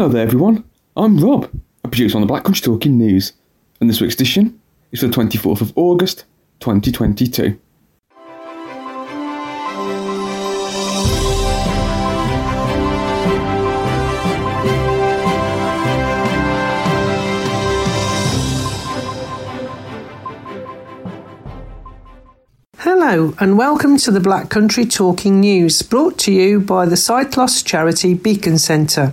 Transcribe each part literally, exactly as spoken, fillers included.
Hello there everyone, I'm Rob, a producer on the Black Country Talking News, and this week's edition is for the twenty-fourth of August twenty twenty-two. Hello and welcome to the Black Country Talking News, brought to you by the sight loss charity Beacon Centre.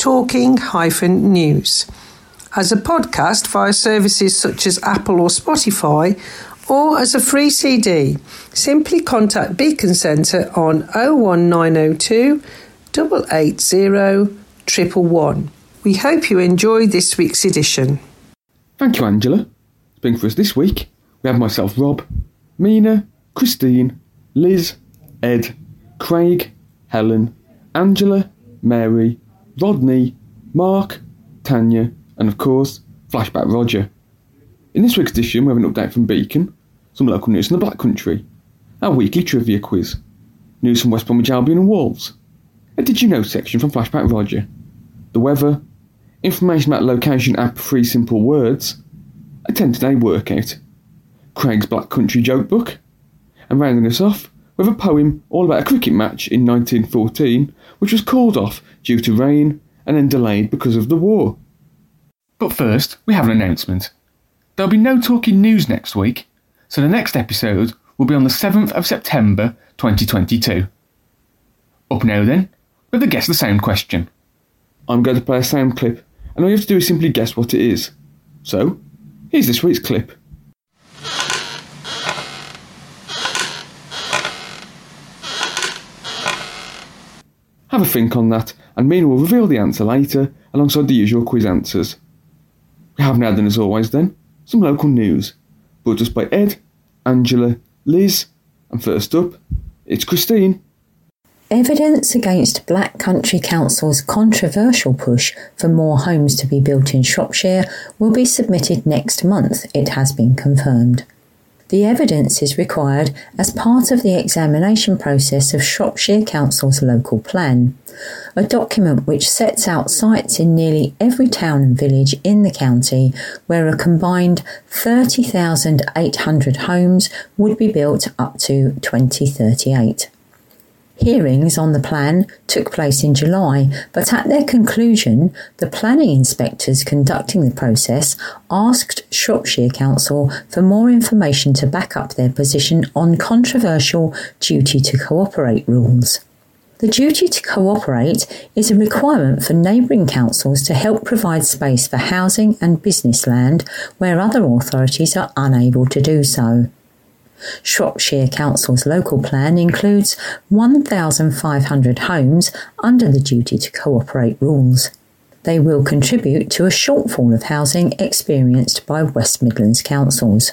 Talking hyphen news, as a podcast via services such as Apple or Spotify, or as a free C D. Simply contact Beacon Centre on oh one nine oh two, eight eight oh, one one one. We hope you enjoy this week's edition. Thank you, Angela. Speaking for us this week, we have myself, Rob, Mina, Christine, Liz, Ed, Craig, Helen, Angela, Mary, Rodney, Mark, Tanya, and of course, Flashback Roger. In this week's edition, we have an update from Beacon, some local news from the Black Country, our weekly trivia quiz, news from West Bromwich Albion and Wolves, a Did You Know section from Flashback Roger, the weather, information about location app Three Simple Words, a ten-day workout, Craig's Black Country joke book, and rounding us off with a poem all about a cricket match in nineteen fourteen, which was called off due to rain and then delayed because of the war. But first, we have an announcement. There'll be no Talking News next week, so the next episode will be on the seventh of September twenty twenty-two. Up now then, with the Guess the Sound question. I'm going to play a sound clip, and all you have to do is simply guess what it is. So, here's this week's clip. Have a think on that, and Mina will reveal the answer later alongside the usual quiz answers. We have now then, as always then, some local news, brought to us by Ed, Angela, Liz, and first up, it's Christine. Evidence against Black Country Council's controversial push for more homes to be built in Shropshire will be submitted next month, it has been confirmed. The evidence is required as part of the examination process of Shropshire Council's local plan, a document which sets out sites in nearly every town and village in the county where a combined thirty thousand eight hundred homes would be built up to twenty thirty-eight. Hearings on the plan took place in July, but at their conclusion, the planning inspectors conducting the process asked Shropshire Council for more information to back up their position on controversial duty to cooperate rules. The duty to cooperate is a requirement for neighbouring councils to help provide space for housing and business land where other authorities are unable to do so. Shropshire Council's local plan includes one thousand five hundred homes under the duty to cooperate rules. They will contribute to a shortfall of housing experienced by West Midlands councils.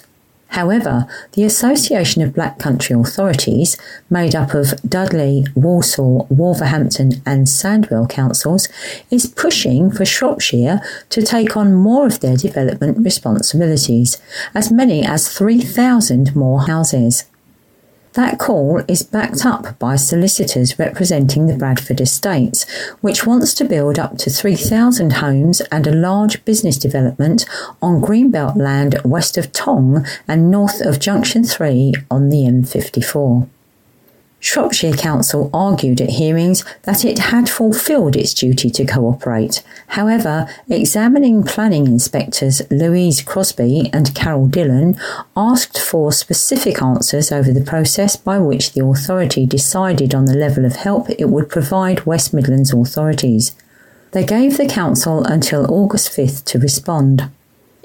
However, the Association of Black Country Authorities, made up of Dudley, Walsall, Wolverhampton and Sandwell councils, is pushing for Shropshire to take on more of their development responsibilities, as many as three thousand more houses. That call is backed up by solicitors representing the Bradford Estates, which wants to build up to three thousand homes and a large business development on Greenbelt land west of Tong and north of Junction three on the M fifty-four. Shropshire Council argued at hearings that it had fulfilled its duty to cooperate. However, examining planning inspectors Louise Crosby and Carol Dillon asked for specific answers over the process by which the authority decided on the level of help it would provide West Midlands authorities. They gave the council until August fifth to respond.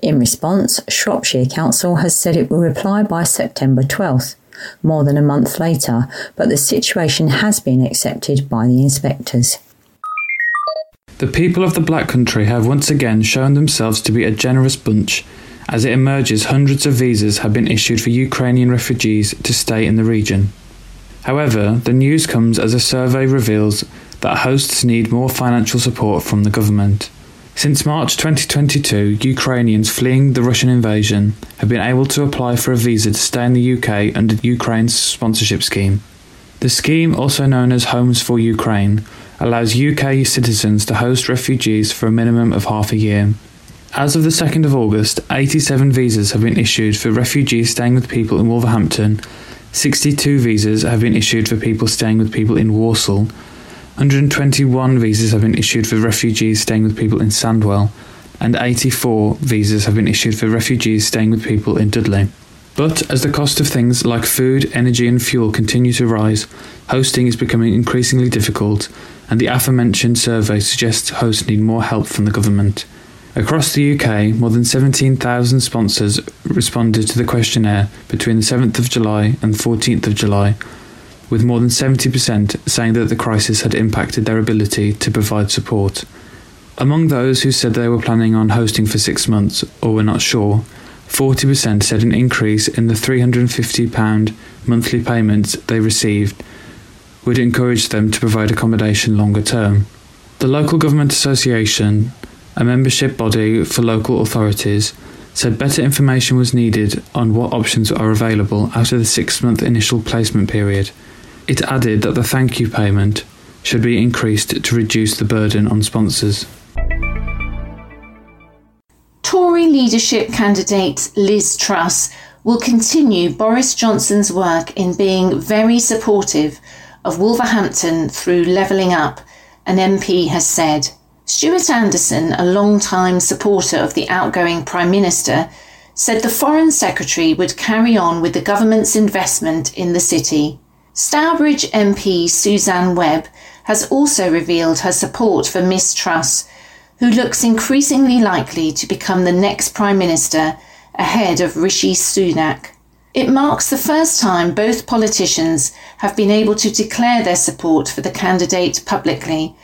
In response, Shropshire Council has said it will reply by September twelfth. More than a month later, but the situation has been accepted by the inspectors. The people of the Black Country have once again shown themselves to be a generous bunch. As it emerges, hundreds of visas have been issued for Ukrainian refugees to stay in the region. However, the news comes as a survey reveals that hosts need more financial support from the government. Since March twenty twenty-two, Ukrainians fleeing the Russian invasion have been able to apply for a visa to stay in the U K under Ukraine's sponsorship scheme. The scheme, also known as Homes for Ukraine, allows U K citizens to host refugees for a minimum of half a year. As of the second of August, eighty-seven visas have been issued for refugees staying with people in Wolverhampton, sixty-two visas have been issued for people staying with people in Walsall, one hundred twenty-one visas have been issued for refugees staying with people in Sandwell, and eighty-four visas have been issued for refugees staying with people in Dudley. But as the cost of things like food, energy and fuel continue to rise, hosting is becoming increasingly difficult, and the aforementioned survey suggests hosts need more help from the government. Across the U K, more than seventeen thousand sponsors responded to the questionnaire between the seventh of July and fourteenth of July, with more than seventy percent saying that the crisis had impacted their ability to provide support. Among those who said they were planning on hosting for six months or were not sure, forty percent said an increase in the three hundred fifty pounds monthly payments they received would encourage them to provide accommodation longer term. The Local Government Association, a membership body for local authorities, said better information was needed on what options are available after the six-month initial placement period. It added that the thank you payment should be increased to reduce the burden on sponsors. Tory leadership candidate Liz Truss will continue Boris Johnson's work in being very supportive of Wolverhampton through levelling up, an M P has said. Stuart Anderson, a long-time supporter of the outgoing Prime Minister, said the Foreign Secretary would carry on with the government's investment in the city. Stourbridge M P Suzanne Webb has also revealed her support for Miss Truss, who looks increasingly likely to become the next Prime Minister ahead of Rishi Sunak. It marks the first time both politicians have been able to declare their support for the candidate publicly,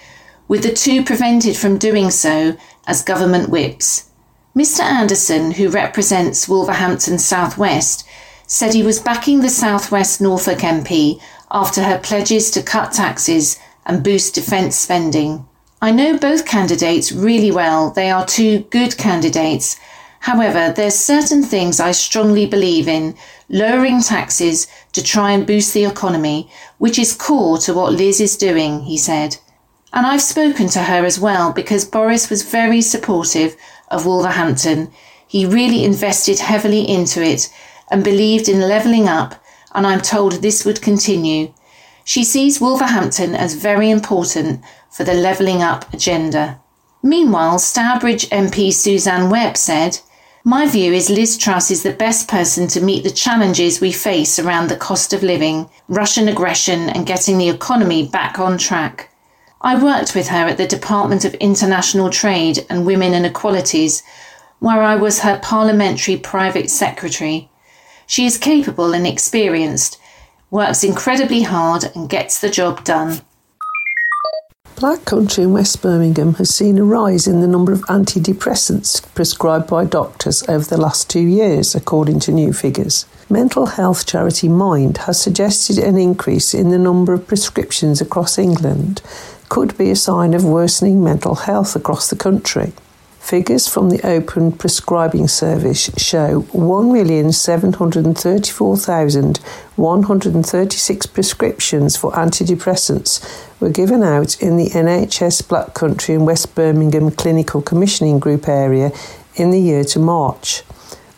with the two prevented from doing so as government whips. Mr Anderson, who represents Wolverhampton South West, said he was backing the South West Norfolk M P after her pledges to cut taxes and boost defence spending. I know both candidates really well, they are two good candidates. However, there's certain things I strongly believe in, lowering taxes to try and boost the economy, which is core to what Liz is doing, he said. And I've spoken to her as well because Boris was very supportive of Wolverhampton. He really invested heavily into it and believed in levelling up, and I'm told this would continue. She sees Wolverhampton as very important for the levelling up agenda. Meanwhile, Stourbridge M P Suzanne Webb said, "My view is Liz Truss is the best person to meet the challenges we face around the cost of living, Russian aggression and getting the economy back on track. I worked with her at the Department of International Trade and Women and Equalities, where I was her parliamentary private secretary. She is capable and experienced, works incredibly hard and gets the job done." Black Country in West Birmingham has seen a rise in the number of antidepressants prescribed by doctors over the last two years, according to new figures. Mental health charity Mind has suggested an increase in the number of prescriptions across England could be a sign of worsening mental health across the country. Figures from the Open Prescribing Service show one million seven hundred thirty-four thousand one hundred thirty-six prescriptions for antidepressants were given out in the N H S Black Country and West Birmingham Clinical Commissioning Group area in the year to March,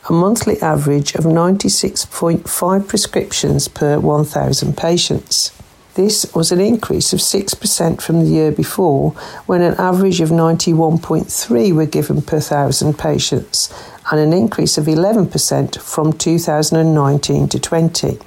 a monthly average of ninety-six point five prescriptions per one thousand patients. This was an increase of six percent from the year before, when an average of ninety-one point three were given per one thousand patients, and an increase of eleven percent from two thousand nineteen to twenty.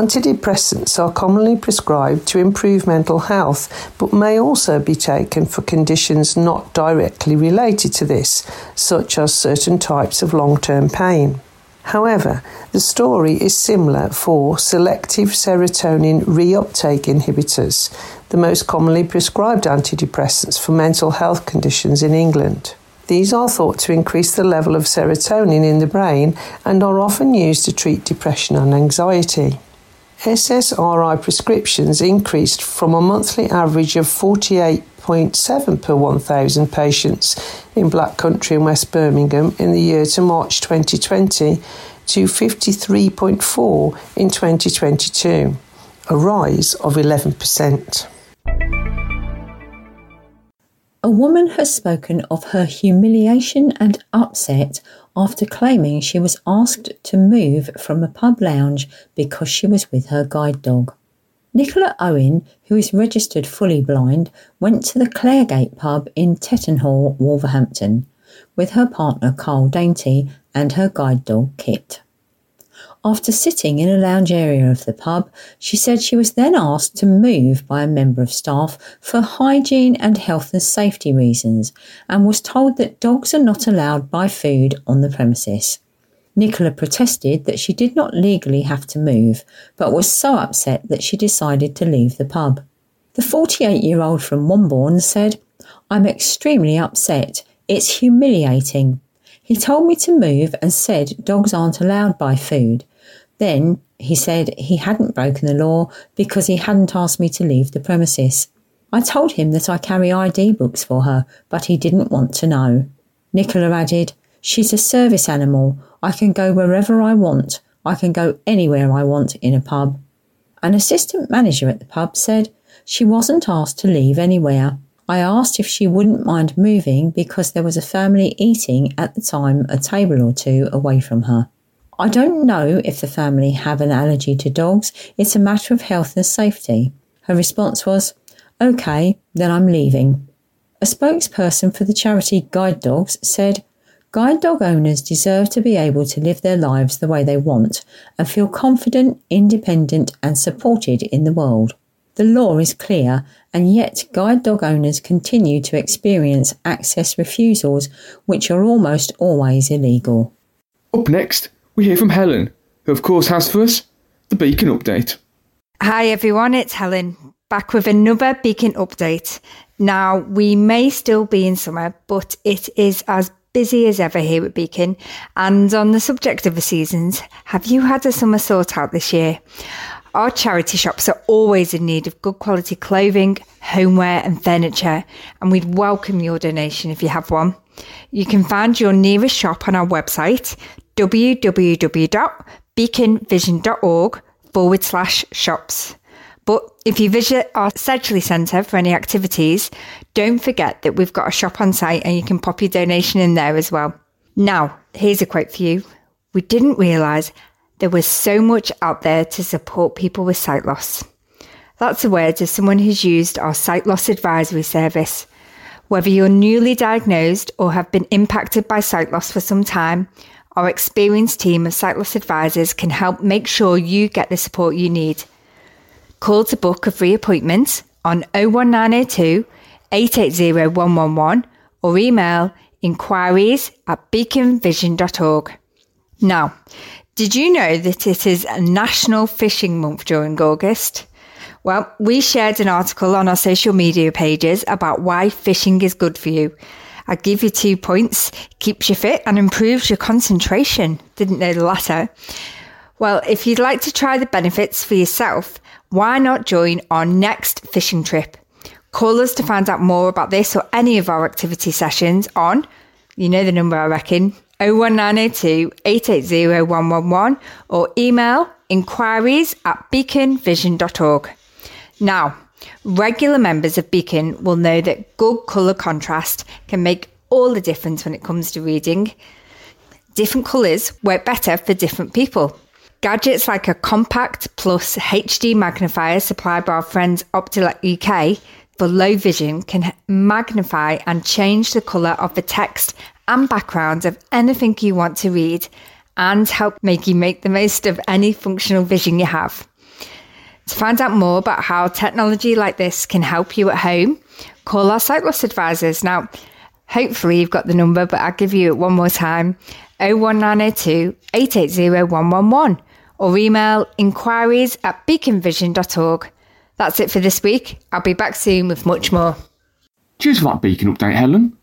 Antidepressants are commonly prescribed to improve mental health, but may also be taken for conditions not directly related to this, such as certain types of long-term pain. However, the story is similar for selective serotonin reuptake inhibitors, the most commonly prescribed antidepressants for mental health conditions in England. These are thought to increase the level of serotonin in the brain and are often used to treat depression and anxiety. S S R I prescriptions increased from a monthly average of forty-eight point seven per one thousand patients in Black Country and West Birmingham in the year to March twenty twenty to fifty-three point four in twenty twenty-two, a rise of eleven percent. A woman has spoken of her humiliation and upset after claiming she was asked to move from a pub lounge because she was with her guide dog. Nicola Owen, who is registered fully blind, went to the Claregate pub in Tettenhall, Wolverhampton, with her partner Carl Dainty and her guide dog Kit. After sitting in a lounge area of the pub, she said she was then asked to move by a member of staff for hygiene and health and safety reasons, and was told that dogs are not allowed by food on the premises. Nicola protested that she did not legally have to move, but was so upset that she decided to leave the pub. The forty-eight-year-old from Wombourne said, "I'm extremely upset. It's humiliating. He told me to move and said dogs aren't allowed by food. Then he said he hadn't broken the law because he hadn't asked me to leave the premises. I told him that I carry I D books for her, but he didn't want to know." Nicola added, "She's a service animal. I can go wherever I want. I can go anywhere I want in a pub." An assistant manager at the pub said she wasn't asked to leave anywhere. "I asked if she wouldn't mind moving because there was a family eating at the time a table or two away from her. I don't know if the family have an allergy to dogs. It's a matter of health and safety." Her response was, "OK, then I'm leaving." A spokesperson for the charity Guide Dogs said, "Guide dog owners deserve to be able to live their lives the way they want and feel confident, independent and supported in the world. The law is clear, and yet guide dog owners continue to experience access refusals, which are almost always illegal." Up next, we hear from Helen, who of course has for us the Beacon Update. Hi everyone, it's Helen, back with another Beacon Update. Now, we may still be in summer, but it is as busy as ever here at Beacon. And on the subject of the seasons, have you had a summer sort out this year? Our charity shops are always in need of good quality clothing, homeware and furniture, and we'd welcome your donation if you have one. You can find your nearest shop on our website, www.beaconvision.org forward slash shops. But if you visit our Sedgley Centre for any activities, don't forget that we've got a shop on site and you can pop your donation in there as well. Now, here's a quote for you. "We didn't realise there was so much out there to support people with sight loss." That's the words of someone who's used our sight loss advisory service. Whether you're newly diagnosed or have been impacted by sight loss for some time, our experienced team of sight loss advisors can help make sure you get the support you need. Call to book a free appointment on oh one nine oh two, eight eight oh, one one one or email inquiries at beaconvision dot org. Now, did you know that it is a National Fishing Month during August? Well, we shared an article on our social media pages about why fishing is good for you. I give you two points: keeps you fit and improves your concentration. Didn't know the latter. Well, if you'd like to try the benefits for yourself, why not join our next fishing trip? Call us to find out more about this or any of our activity sessions on, you know the number I reckon, oh one nine oh two, eight eight oh, one one one or email inquiries at beaconvision dot org. Now, regular members of Beacon will know that good colour contrast can make all the difference when it comes to reading. Different colours work better for different people. Gadgets like a Compact Plus H D magnifier supplied by our friends Optilec U K for low vision can magnify and change the colour of the text and backgrounds of anything you want to read and help make you make the most of any functional vision you have. To find out more about how technology like this can help you at home, call our sight loss advisors. Now, Hopefully you've got the number, but I'll give you it one more time, oh one nine oh two, eight eight oh, one one one, or email inquiries at beacon vision dot org. That's it for this week. I'll be back soon with much more. Cheers for that Beacon update, Helen.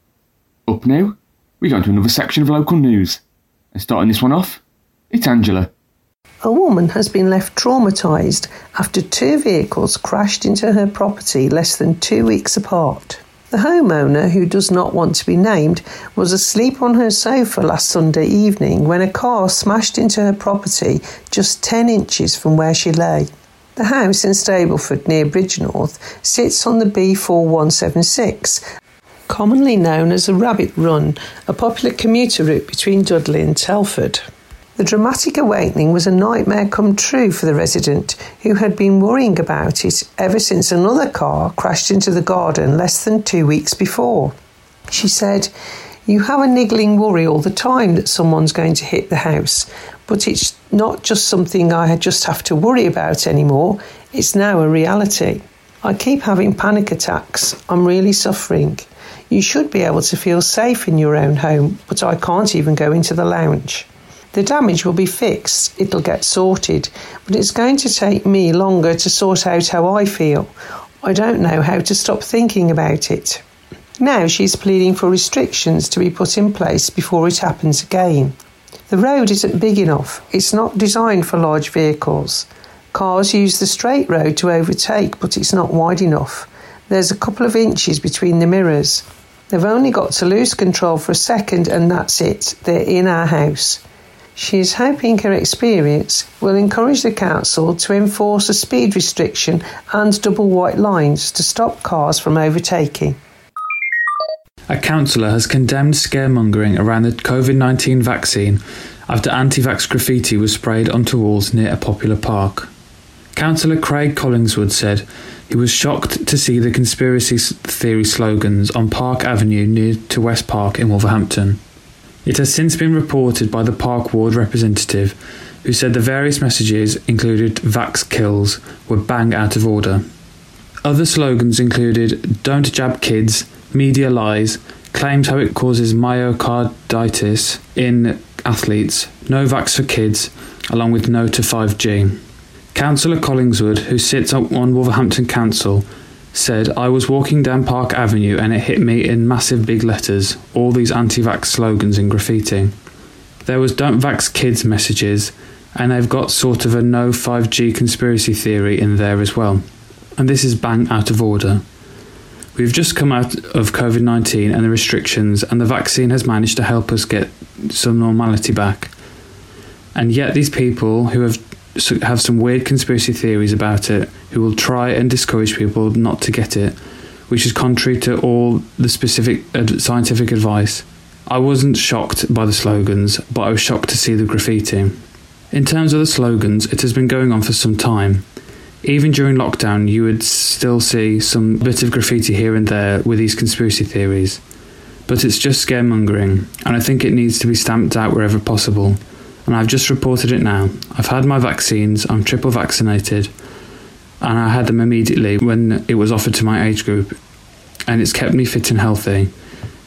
Up now, we go into another section of local news. And starting this one off, it's Angela. A woman has been left traumatised after two vehicles crashed into her property less than two weeks apart. The homeowner, who does not want to be named, was asleep on her sofa last Sunday evening when a car smashed into her property just ten inches from where she lay. The house in Stableford near Bridgenorth sits on the B four one seven six, commonly known as the Rabbit Run, a popular commuter route between Dudley and Telford. The dramatic awakening was a nightmare come true for the resident, who had been worrying about it ever since another car crashed into the garden less than two weeks before. She said, "You have a niggling worry all the time that someone's going to hit the house, but it's not just something I just have to worry about anymore. It's now a reality. I keep having panic attacks. I'm really suffering. You should be able to feel safe in your own home, but I can't even go into the lounge. The damage will be fixed. It'll get sorted, but it's going to take me longer to sort out how I feel. I don't know how to stop thinking about it." Now she's pleading for restrictions to be put in place before it happens again. The road isn't big enough. It's not designed for large vehicles. Cars use the straight road to overtake, but it's not wide enough. There's a couple of inches between the mirrors. They've only got to lose control for a second and that's it. They're in our house. She is hoping her experience will encourage the council to enforce a speed restriction and double white lines to stop cars from overtaking. A councillor has condemned scaremongering around the covid nineteen vaccine after anti-vax graffiti was sprayed onto walls near a popular park. Councillor Craig Collingswood said he was shocked to see the conspiracy theory slogans on Park Avenue near to West Park in Wolverhampton. It has since been reported by the Park Ward representative, who said the various messages included "Vax kills" were bang out of order. Other slogans included "Don't jab kids," "Media lies," claims how it causes myocarditis in athletes, "No vax for kids," along with "No to five G. Councillor Collingswood, who sits on Wolverhampton Council, said, "I was walking down Park Avenue and it hit me in massive big letters, all these anti-vax slogans and graffiti. There was 'Don't vax kids' messages, and they've got sort of a no five G conspiracy theory in there as well. And this is bang out of order. We've just come out of covid nineteen and the restrictions, and the vaccine has managed to help us get some normality back. And yet these people who have have some weird conspiracy theories about it, who will try and discourage people not to get it, which is contrary to all the specific scientific advice. I wasn't shocked by the slogans, but I was shocked to see the graffiti. In terms of the slogans, it has been going on for some time. Even during lockdown, you would still see some bit of graffiti here and there with these conspiracy theories. But it's just scaremongering, and I think it needs to be stamped out wherever possible. And I've just reported it now. I've had my vaccines, I'm triple vaccinated, and I had them immediately when it was offered to my age group. And it's kept me fit and healthy,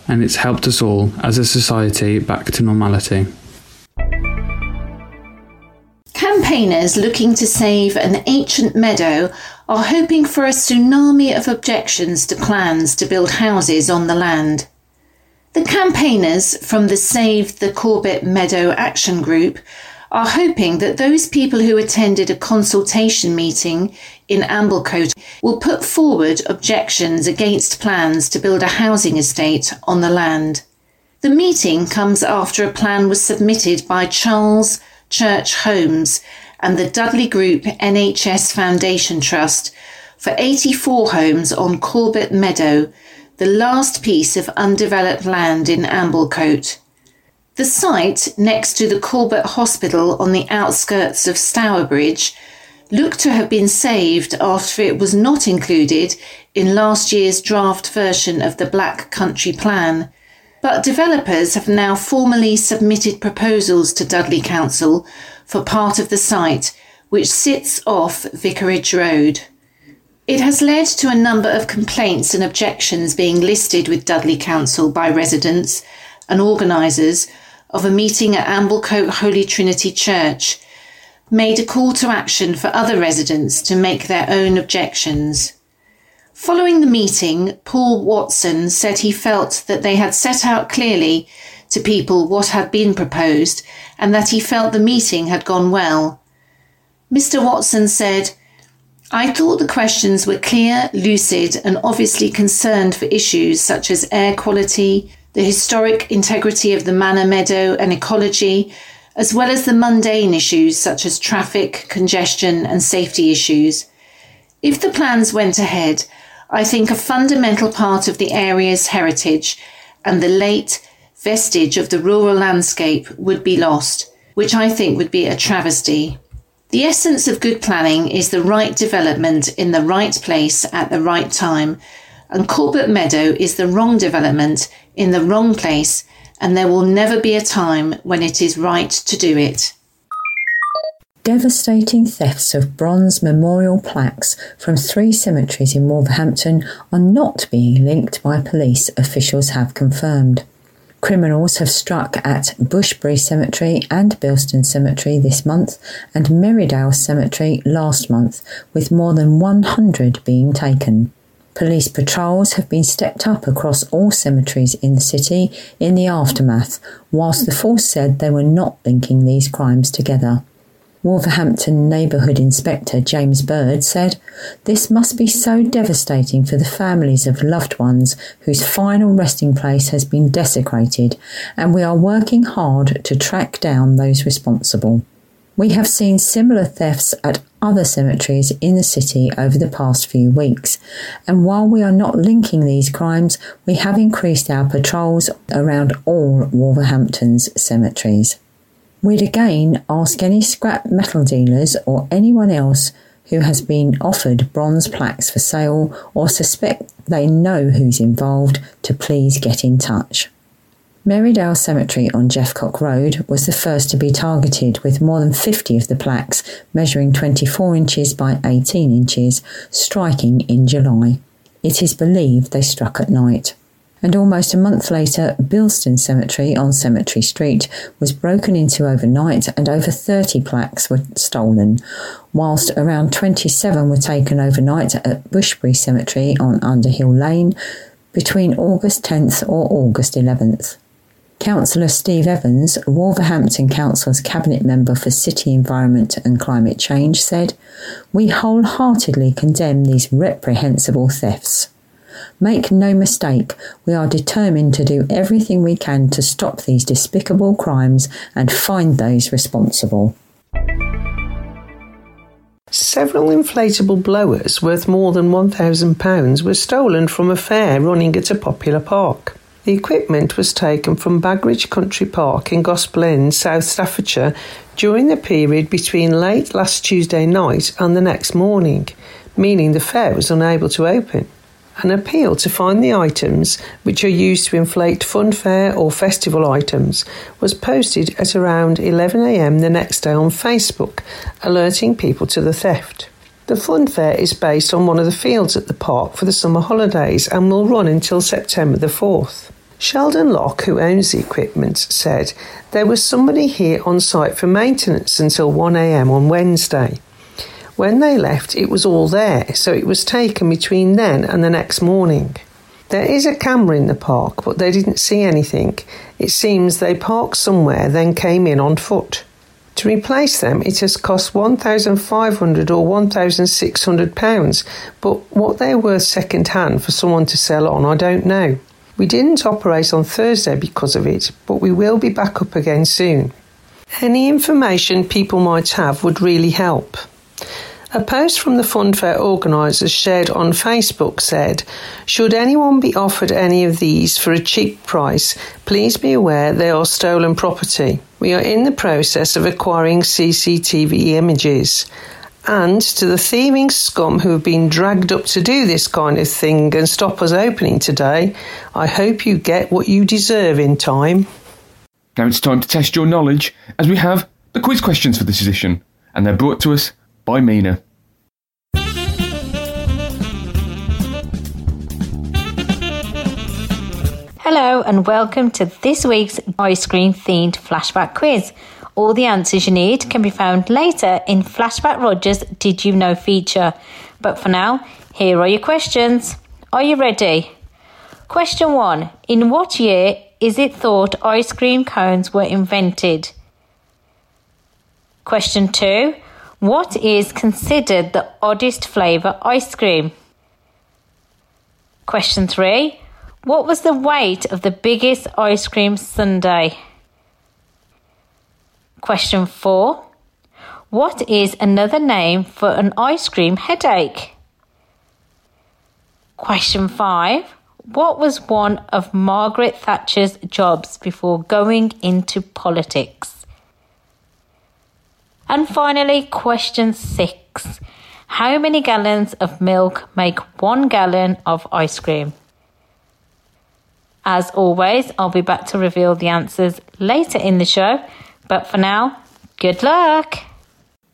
and it's helped us all, as a society, back to normality." Campaigners looking to save an ancient meadow are hoping for a tsunami of objections to plans to build houses on the land. The campaigners from the Save the Corbett Meadow Action Group are hoping that those people who attended a consultation meeting in Amblecote will put forward objections against plans to build a housing estate on the land. The meeting comes after a plan was submitted by Charles Church Homes and the Dudley Group N H S Foundation Trust for eighty-four homes on Corbett Meadow, the last piece of undeveloped land in Amblecote. The site, next to the Corbett Hospital on the outskirts of Stourbridge, looked to have been saved after it was not included in last year's draft version of the Black Country Plan. But developers have now formally submitted proposals to Dudley Council for part of the site, which sits off Vicarage Road. It has led to a number of complaints and objections being listed with Dudley Council by residents and organisers of a meeting at Amblecote Holy Trinity Church, made a call to action for other residents to make their own objections. Following the meeting, Paul Watson said he felt that they had set out clearly to people what had been proposed and that he felt the meeting had gone well. Mister Watson said, "I thought the questions were clear, lucid and obviously concerned for issues such as air quality, the historic integrity of the Manor Meadow and ecology, as well as the mundane issues such as traffic, congestion and safety issues. If the plans went ahead, I think a fundamental part of the area's heritage and the late vestige of the rural landscape would be lost, which I think would be a travesty. The essence of good planning is the right development in the right place at the right time, and Corbett Meadow is the wrong development in the wrong place, and there will never be a time when it is right to do it." Devastating thefts of bronze memorial plaques from three cemeteries in Wolverhampton are not being linked by police, officials have confirmed. Criminals have struck at Bushbury Cemetery and Bilston Cemetery this month and Merridale Cemetery last month, with more than one hundred being taken. Police patrols have been stepped up across all cemeteries in the city in the aftermath, whilst the force said they were not linking these crimes together. Wolverhampton Neighbourhood Inspector James Bird said, "This must be so devastating for the families of loved ones whose final resting place has been desecrated, and we are working hard to track down those responsible. We have seen similar thefts at other cemeteries in the city over the past few weeks, and while we are not linking these crimes, we have increased our patrols around all Wolverhampton's cemeteries. We'd again ask any scrap metal dealers or anyone else who has been offered bronze plaques for sale or suspect they know who's involved to please get in touch." Merridale Cemetery on Jeffcock Road was the first to be targeted, with more than fifty of the plaques, measuring twenty-four inches by eighteen inches, striking in July. It is believed they struck at night. And almost a month later, Bilston Cemetery on Cemetery Street was broken into overnight and over thirty plaques were stolen, whilst around twenty-seven were taken overnight at Bushbury Cemetery on Underhill Lane between August tenth or August eleventh. Councillor Steve Evans, Wolverhampton Council's Cabinet Member for City Environment and Climate Change, said, "We wholeheartedly condemn these reprehensible thefts. Make no mistake, we are determined to do everything we can to stop these despicable crimes and find those responsible." Several inflatable blowers worth more than one thousand pounds were stolen from a fair running at a popular park. The equipment was taken from Bagridge Country Park in Gospel Inn, South Staffordshire, during the period between late last Tuesday night and the next morning, meaning the fair was unable to open. An appeal to find the items which are used to inflate fun fair or festival items was posted at around eleven a m the next day on Facebook, alerting people to the theft. The fun fair is based on one of the fields at the park for the summer holidays and will run until September the fourth. Sheldon Locke, who owns the equipment, said, "There was somebody here on site for maintenance until one a m on Wednesday. When they left, it was all there, so it was taken between then and the next morning. There is a camera in the park, but they didn't see anything. It seems they parked somewhere, then came in on foot. To replace them, it has cost one thousand five hundred pounds or one thousand six hundred pounds, but what they're worth second-hand for someone to sell on, I don't know. We didn't operate on Thursday because of it, but we will be back up again soon. Any information people might have would really help." A post from the fun fair organisers shared on Facebook said, "Should anyone be offered any of these for a cheap price, please be aware they are stolen property. We are in the process of acquiring C C T V images. And to the thieving scum who have been dragged up to do this kind of thing and stop us opening today, I hope you get what you deserve in time." Now it's time to test your knowledge, as we have the quiz questions for this edition, and they're brought to us by Mina. Hello and welcome to this week's ice cream themed flashback quiz. All the answers you need can be found later in Flashback Roger's Did You Know feature. But for now, here are your questions. Are you ready? Question one. In what year is it thought ice cream cones were invented? Question two. What is considered the oddest flavour ice cream? Question three. What was the weight of the biggest ice cream sundae? Question four. What is another name for an ice cream headache? Question five. What was one of Margaret Thatcher's jobs before going into politics? And finally, question six. How many gallons of milk make one gallon of ice cream? As always, I'll be back to reveal the answers later in the show. But for now, good luck.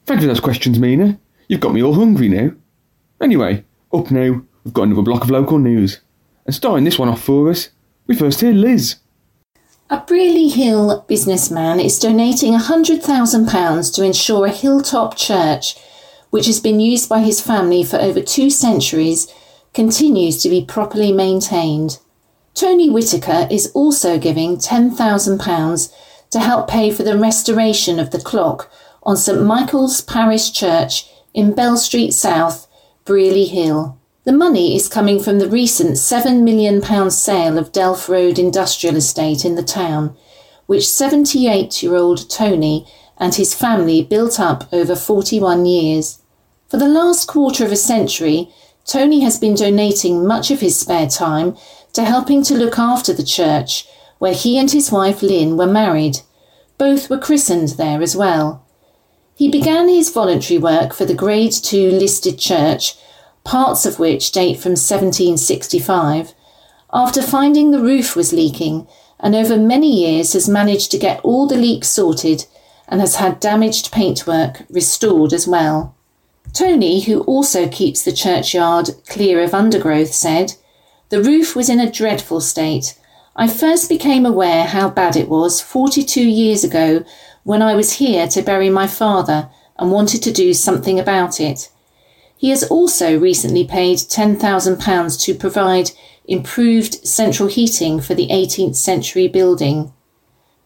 Thanks for those questions, Mina. You've got me all hungry now. Anyway, up now, we've got another block of local news. And starting this one off for us, we first hear Liz. A Brearley Hill businessman is donating one hundred thousand pounds to ensure a hilltop church, which has been used by his family for over two centuries, continues to be properly maintained. Tony Whittaker is also giving ten thousand pounds to help pay for the restoration of the clock on St Michael's Parish Church in Bell Street South, Brearley Hill. The money is coming from the recent seven million pounds sale of Delph Road Industrial Estate in the town, which seventy-eight-year-old Tony and his family built up over forty-one years. For the last quarter of a century, Tony has been donating much of his spare time to helping to look after the church, where he and his wife Lynn were married. Both were christened there as well. He began his voluntary work for the Grade two listed church, parts of which date from seventeen sixty-five, after finding the roof was leaking, and over many years has managed to get all the leaks sorted and has had damaged paintwork restored as well. Tony, who also keeps the churchyard clear of undergrowth, said, "The roof was in a dreadful state. I first became aware how bad it was forty-two years ago when I was here to bury my father and wanted to do something about it." He has also recently paid ten thousand pounds to provide improved central heating for the eighteenth century building.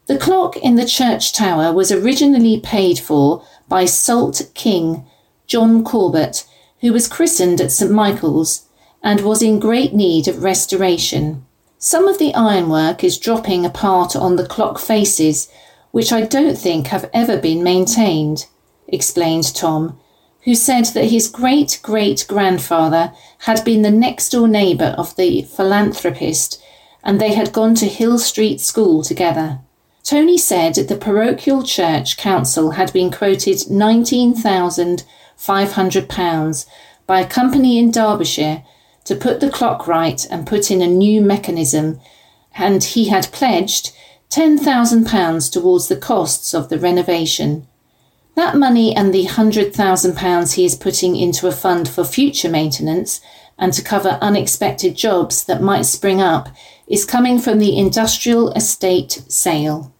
The clock in the church tower was originally paid for by Salt King, John Corbett, who was christened at St Michael's and was in great need of restoration. Some of the ironwork is dropping apart on the clock faces, which I don't think have ever been maintained, explained Tom, who said that his great-great-grandfather had been the next-door neighbour of the philanthropist and they had gone to Hill Street School together. Tony said the parochial church council had been quoted nineteen thousand five hundred pounds by a company in Derbyshire to put the clock right and put in a new mechanism, and he had pledged ten thousand pounds towards the costs of the renovation. That money and the one hundred thousand pounds he is putting into a fund for future maintenance and to cover unexpected jobs that might spring up is coming from the industrial estate sale.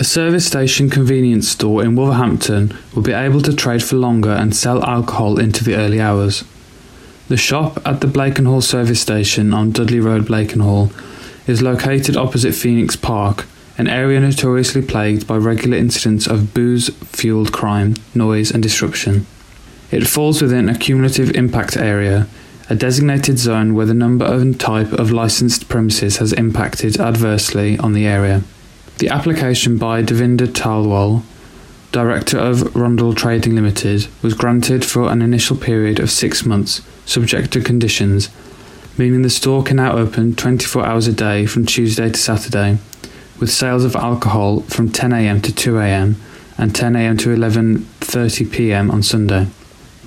A service station convenience store in Wolverhampton will be able to trade for longer and sell alcohol into the early hours. The shop at the Blakenhall service station on Dudley Road, Blakenhall, is located opposite Phoenix Park, an area notoriously plagued by regular incidents of booze-fuelled crime, noise and disruption. It falls within a cumulative impact area, a designated zone where the number and type of licensed premises has impacted adversely on the area. The application by Devinder Talwal, Director of Rundle Trading Limited, was granted for an initial period of six months, subject to conditions, meaning the store can now open twenty-four hours a day from Tuesday to Saturday, with sales of alcohol from ten a.m. to two a.m. and ten a.m. to eleven thirty p.m. on Sunday.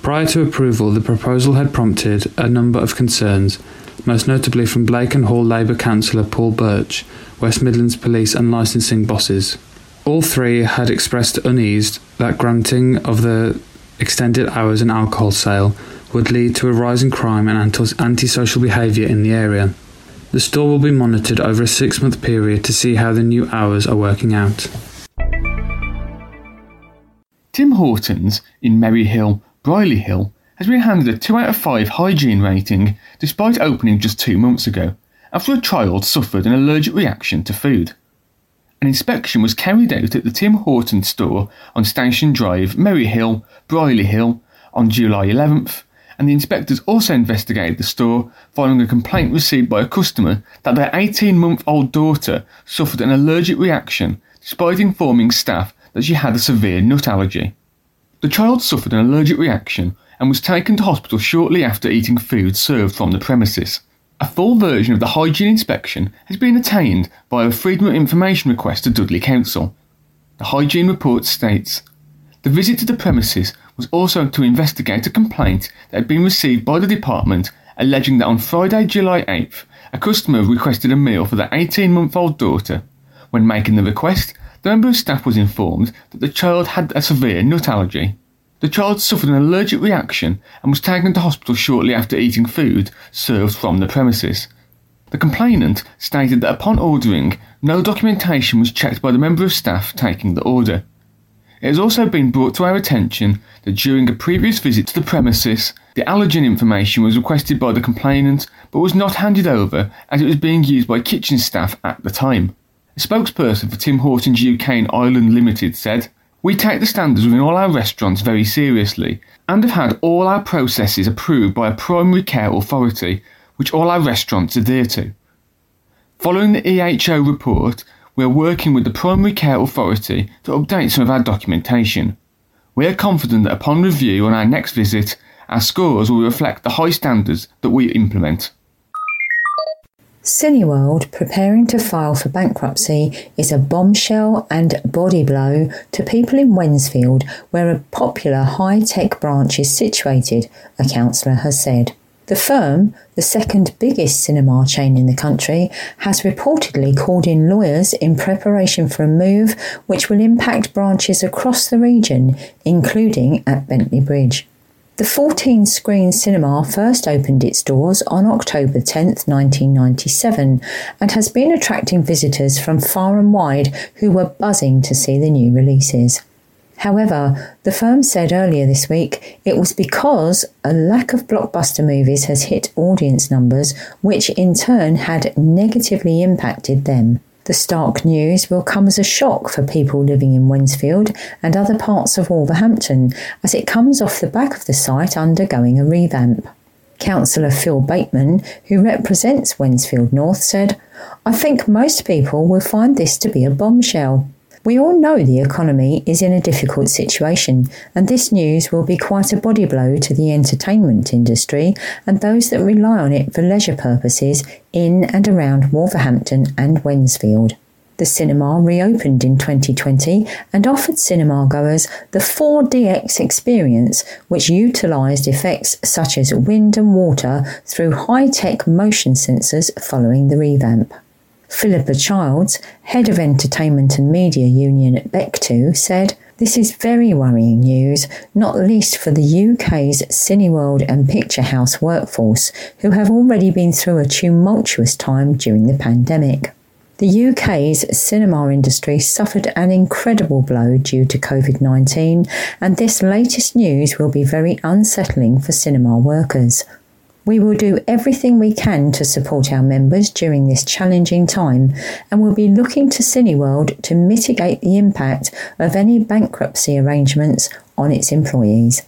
Prior to approval, the proposal had prompted a number of concerns, most notably from Blakenhall Labour Councillor Paul Birch, West Midlands Police and licensing bosses. All three had expressed unease that granting of the extended hours and alcohol sale would lead to a rise in crime and antisocial behaviour in the area. The store will be monitored over a six-month period to see how the new hours are working out. Tim Hortons in Maryhill, Briley Hill, has been handed a two out of five hygiene rating despite opening just two months ago after a child suffered an allergic reaction to food. An inspection was carried out at the Tim Hortons store on Station Drive, Maryhill, Briley Hill on July eleventh, and the inspectors also investigated the store following a complaint received by a customer that their eighteen-month-old daughter suffered an allergic reaction despite informing staff that she had a severe nut allergy. The child suffered an allergic reaction and was taken to hospital shortly after eating food served from the premises. A full version of the hygiene inspection has been attained via a Freedom of Information request to Dudley Council. The hygiene report states, the visit to the premises was also to investigate a complaint that had been received by the department alleging that on Friday, July eighth, a customer requested a meal for their eighteen-month-old daughter. When making the request, the member of staff was informed that the child had a severe nut allergy. The child suffered an allergic reaction and was taken to hospital shortly after eating food served from the premises. The complainant stated that upon ordering, no documentation was checked by the member of staff taking the order. It has also been brought to our attention that during a previous visit to the premises, the allergen information was requested by the complainant but was not handed over as it was being used by kitchen staff at the time. A spokesperson for Tim Hortons U K and Ireland Limited said, we take the standards within all our restaurants very seriously and have had all our processes approved by a primary care authority, which all our restaurants adhere to. Following the E H O report, we are working with the primary care authority to update some of our documentation. We are confident that upon review on our next visit, our scores will reflect the high standards that we implement. Cineworld preparing to file for bankruptcy is a bombshell and body blow to people in Wednesfield, where a popular high-tech branch is situated, a councillor has said. The firm, the second biggest cinema chain in the country, has reportedly called in lawyers in preparation for a move which will impact branches across the region, including at Bentley Bridge. The fourteen-screen cinema first opened its doors on October tenth, nineteen ninety-seven, and has been attracting visitors from far and wide who were buzzing to see the new releases. However, the firm said earlier this week it was because a lack of blockbuster movies has hit audience numbers, which in turn had negatively impacted them. The stark news will come as a shock for people living in Wednesfield and other parts of Wolverhampton as it comes off the back of the site undergoing a revamp. Councillor Phil Bateman, who represents Wednesfield North, said, I think most people will find this to be a bombshell. We all know the economy is in a difficult situation and this news will be quite a body blow to the entertainment industry and those that rely on it for leisure purposes in and around Wolverhampton and Wednesfield. The cinema reopened in twenty twenty and offered cinema-goers the four D X experience, which utilised effects such as wind and water through high-tech motion sensors phenollowing the revamp. Philippa Childs, head of Entertainment and Media Union at Bectu, said, this is very worrying news, not least for the U K's Cineworld and Picture House workforce, who have already been through a tumultuous time during the pandemic. The U K's cinema industry suffered an incredible blow due to COVID nineteen, and this latest news will be very unsettling for cinema workers. We will do everything we can to support our members during this challenging time and will be looking to Cineworld to mitigate the impact of any bankruptcy arrangements on its employees.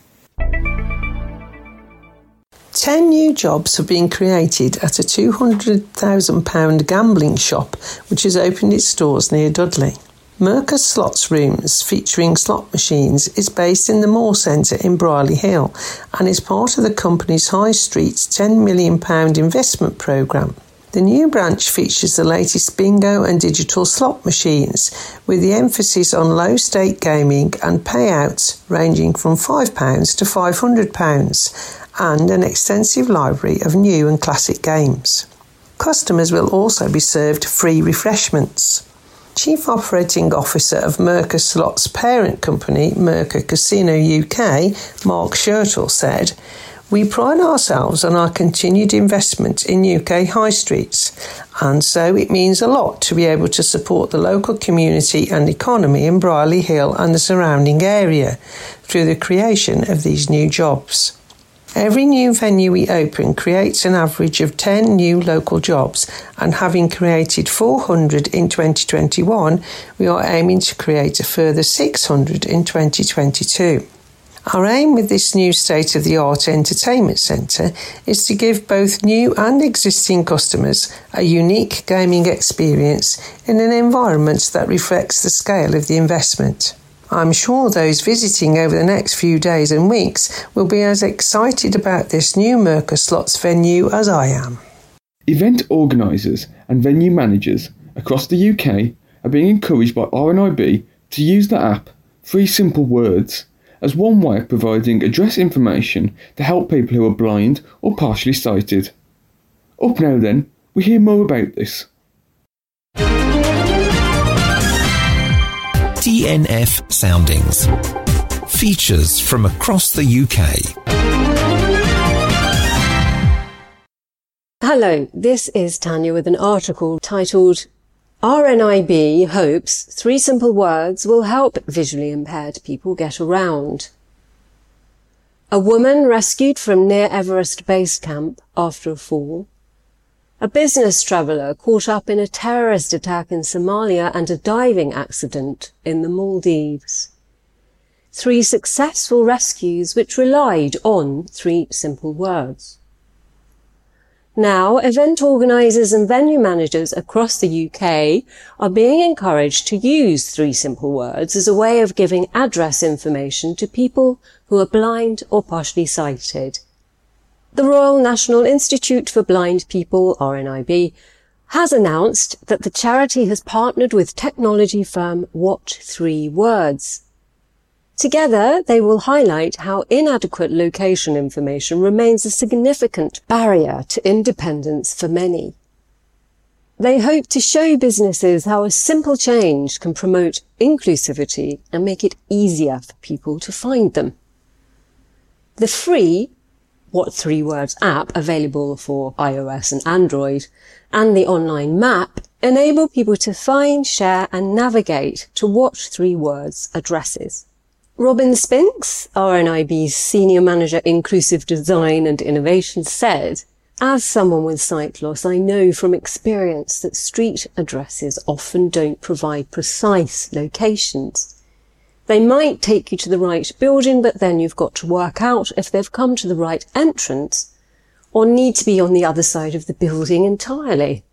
Ten new jobs have been created at a two hundred thousand pounds gambling shop which has opened its doors near Dudley. Merca Slots Rooms, featuring slot machines, is based in the Moore Centre in Briley Hill and is part of the company's High Street's ten million pounds investment programme. The new branch features the latest bingo and digital slot machines, with the emphasis on low-stake gaming and payouts ranging from five pounds to five hundred pounds, and an extensive library of new and classic games. Customers will also be served free refreshments. Chief Operating Officer of Merca Slots' parent company, Merca Casino U K, Mark Shirtle, said, We pride ourselves on our continued investment in U K high streets, and so it means a lot to be able to support the local community and economy in Brierley Hill and the surrounding area through the creation of these new jobs. Every new venue we open creates an average of ten new local jobs, and having created four hundred in twenty twenty-one, we are aiming to create a further six hundred in twenty twenty-two. Our aim with this new state-of-the-art entertainment centre is to give both new and existing customers a unique gaming experience in an environment that reflects the scale of the investment. I'm sure those visiting over the next few days and weeks will be as excited about this new Merca Slots venue as I am. Event organisers and venue managers across the U K are being encouraged by R N I B to use the app Three Simple Words as one way of providing address information to help people who are blind or partially sighted. Up now then, we hear more about this. T N F Soundings. Features from across the U K. Hello, this is Tanya with an article titled R N I B hopes three simple words will help visually impaired people get around. A woman rescued from near Everest base camp after a fall. A business traveller caught up in a terrorist attack in Somalia and a diving accident in the Maldives. Three successful rescues which relied on three simple words. Now, event organisers and venue managers across the U K are being encouraged to use three simple words as a way of giving address information to people who are blind or partially sighted. The Royal National Institute for Blind People, R N I B, has announced that the charity has partnered with technology firm What Three Words. Together, they will highlight how inadequate location information remains a significant barrier to independence for many. They hope to show businesses how a simple change can promote inclusivity and make it easier for people to find them. The free What Three Words app, available for iOS and Android, and the online map enable people to find, share and navigate to What Three Words addresses. Robin Spinks, R N I B's Senior Manager Inclusive Design and Innovation, said, "As someone with sight loss, I know from experience that street addresses often don't provide precise locations. They might take you to the right building, but then you've got to work out if they've come to the right entrance or need to be on the other side of the building entirely."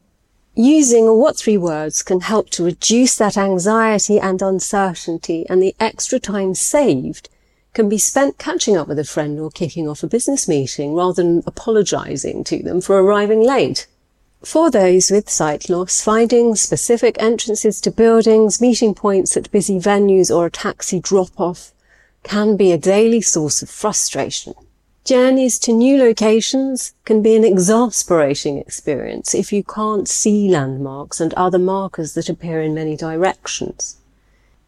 Using What Three Words can help to reduce that anxiety and uncertainty, and the extra time saved can be spent catching up with a friend or kicking off a business meeting rather than apologising to them for arriving late. For those with sight loss, finding specific entrances to buildings, meeting points at busy venues or a taxi drop-off can be a daily source of frustration. Journeys to new locations can be an exasperating experience if you can't see landmarks and other markers that appear in many directions.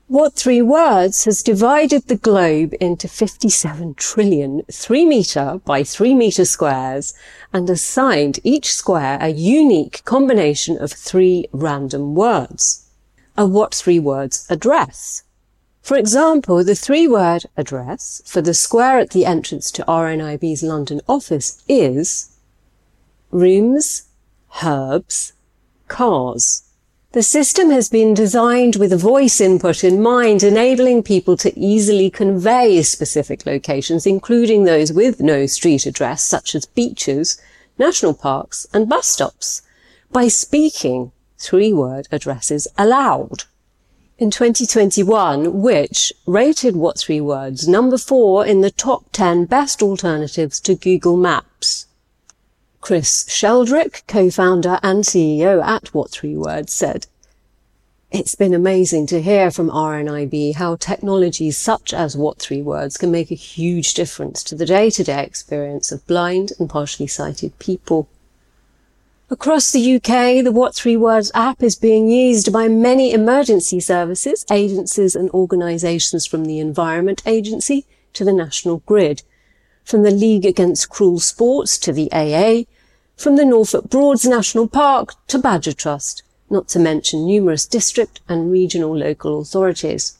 What Three Words has divided the globe into fifty-seven trillion three metre by three metre squares and assigned each square a unique combination of three random words. A What Three Words address. For example, the three-word address for the square at the entrance to R N I B's London office is rooms, herbs, cars. The system has been designed with voice input in mind, enabling people to easily convey specific locations, including those with no street address, such as beaches, national parks and bus stops, by speaking three-word addresses aloud. In twenty twenty-one, Which rated What Three Words number four in the top ten best alternatives to Google Maps. Chris Sheldrick, co-founder and C E O at What Three Words, said, "It's been amazing to hear from R N I B how technologies such as What Three Words can make a huge difference to the day-to-day experience of blind and partially sighted people." Across the U K, the What Three Words app is being used by many emergency services, agencies and organisations, from the Environment Agency to the National Grid. from the League Against Cruel Sports to the A A, from the Norfolk Broads National Park to Badger Trust, not to mention numerous district and regional local authorities.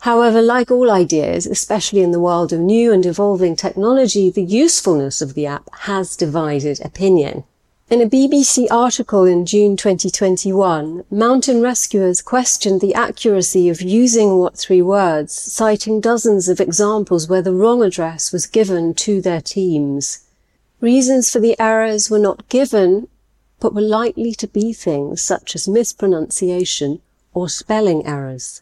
However, like all ideas, especially in the world of new and evolving technology, the usefulness of the app has divided opinion. In a B B C article in June twenty twenty-one, mountain rescuers questioned the accuracy of using what three words, citing dozens of examples where the wrong address was given to their teams. Reasons for the errors were not given, but were likely to be things such as mispronunciation or spelling errors.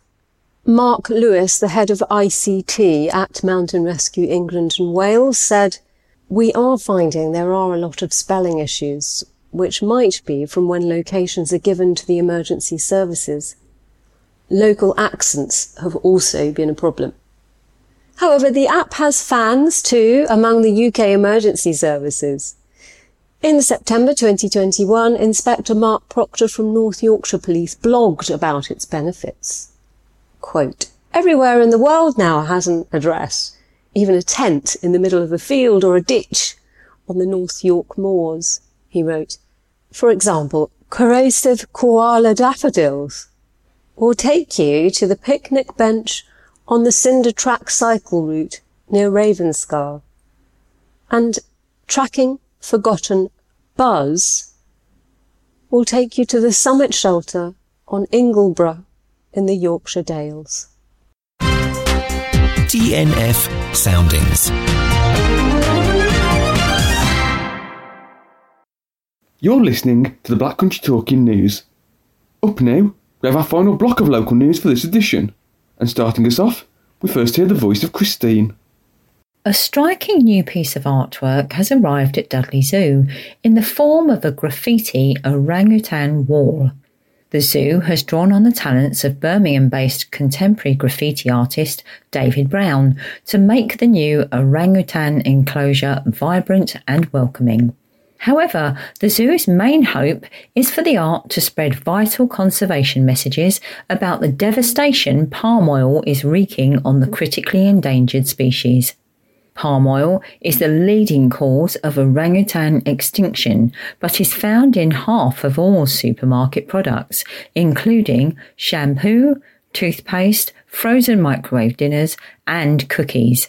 Mark Lewis, the head of I C T at Mountain Rescue England and Wales, said, "We are finding there are a lot of spelling issues, which might be from when locations are given to the emergency services. Local accents have also been a problem." However, the app has fans too among the U K emergency services. In September twenty twenty-one, Inspector Mark Proctor from North Yorkshire Police blogged about its benefits. Quote, "Everywhere in the world now has an address, even a tent in the middle of a field or a ditch on the North York moors," he wrote. "For example, corrosive koala daffodils will take you to the picnic bench on the cinder track cycle route near Ravenscar. And tracking forgotten buzz will take you to the summit shelter on Ingleborough in the Yorkshire Dales." T N F Soundings. You're listening to the Black Country Talking News. Up now, we have our final block of local news for this edition. And starting us off, we first hear the voice of Christine. A striking new piece of artwork has arrived at Dudley Zoo in the form of a graffiti orangutan wall. The zoo has drawn on the talents of Birmingham-based contemporary graffiti artist David Brown to make the new orangutan enclosure vibrant and welcoming. However, the zoo's main hope is for the art to spread vital conservation messages about the devastation palm oil is wreaking on the critically endangered species. Palm oil is the leading cause of orangutan extinction, but is found in half of all supermarket products, including shampoo, toothpaste, frozen microwave dinners, and cookies.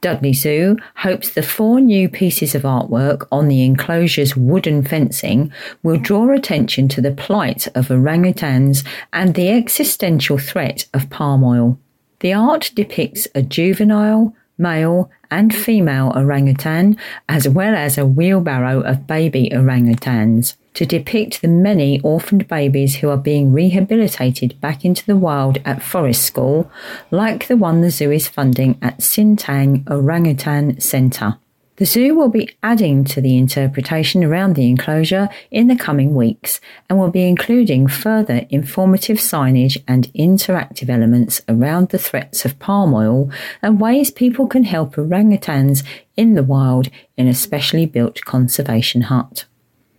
Dudley Zoo hopes the four new pieces of artwork on the enclosure's wooden fencing will draw attention to the plight of orangutans and the existential threat of palm oil. The art depicts a juvenile, male and female orangutan, as well as a wheelbarrow of baby orangutans, to depict the many orphaned babies who are being rehabilitated back into the wild at Forest School, like the one the zoo is funding at Sintang Orangutan Centre. The zoo will be adding to the interpretation around the enclosure in the coming weeks and will be including further informative signage and interactive elements around the threats of palm oil and ways people can help orangutans in the wild in a specially built conservation hut.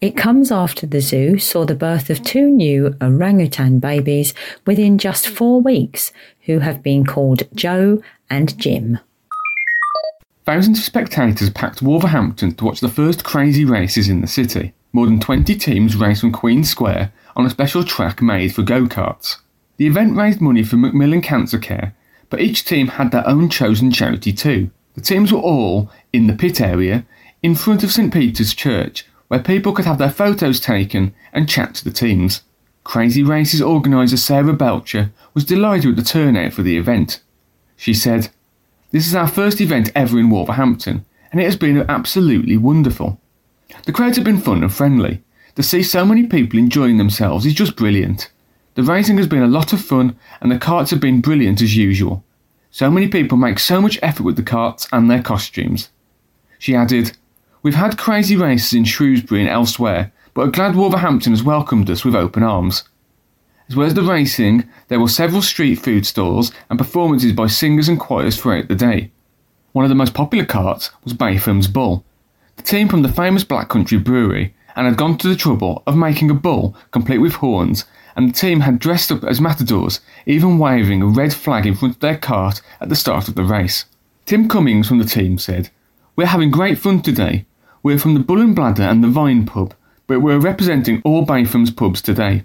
It comes after the zoo saw the birth of two new orangutan babies within just four weeks who have been called Joe and Jim. Thousands of spectators packed Wolverhampton to watch the first crazy races in the city. More than twenty teams raced from Queen Square on a special track made for go-karts. The event raised money for Macmillan Cancer Care, but each team had their own chosen charity too. The teams were all in the pit area, in front of St Peter's Church, where people could have their photos taken and chat to the teams. Crazy Races organiser Sarah Belcher was delighted with the turnout for the event. She said, "This is our first event ever in Wolverhampton, and it has been absolutely wonderful. The crowds have been fun and friendly. To see so many people enjoying themselves is just brilliant. The racing has been a lot of fun, and the carts have been brilliant as usual. So many people make so much effort with the carts and their costumes." She added, "We've had crazy races in Shrewsbury and elsewhere, but are glad Wolverhampton has welcomed us with open arms." As well as the racing, there were several street food stalls and performances by singers and choirs throughout the day. One of the most popular carts was Bayfam's Bull, the team from the famous Black Country Brewery, and had gone to the trouble of making a bull complete with horns, and the team had dressed up as matadors, even waving a red flag in front of their cart at the start of the race. Tim Cummings from the team said, We're having great fun today. We're from the Bull and Bladder and the Vine pub, but we're representing all Batham's pubs today.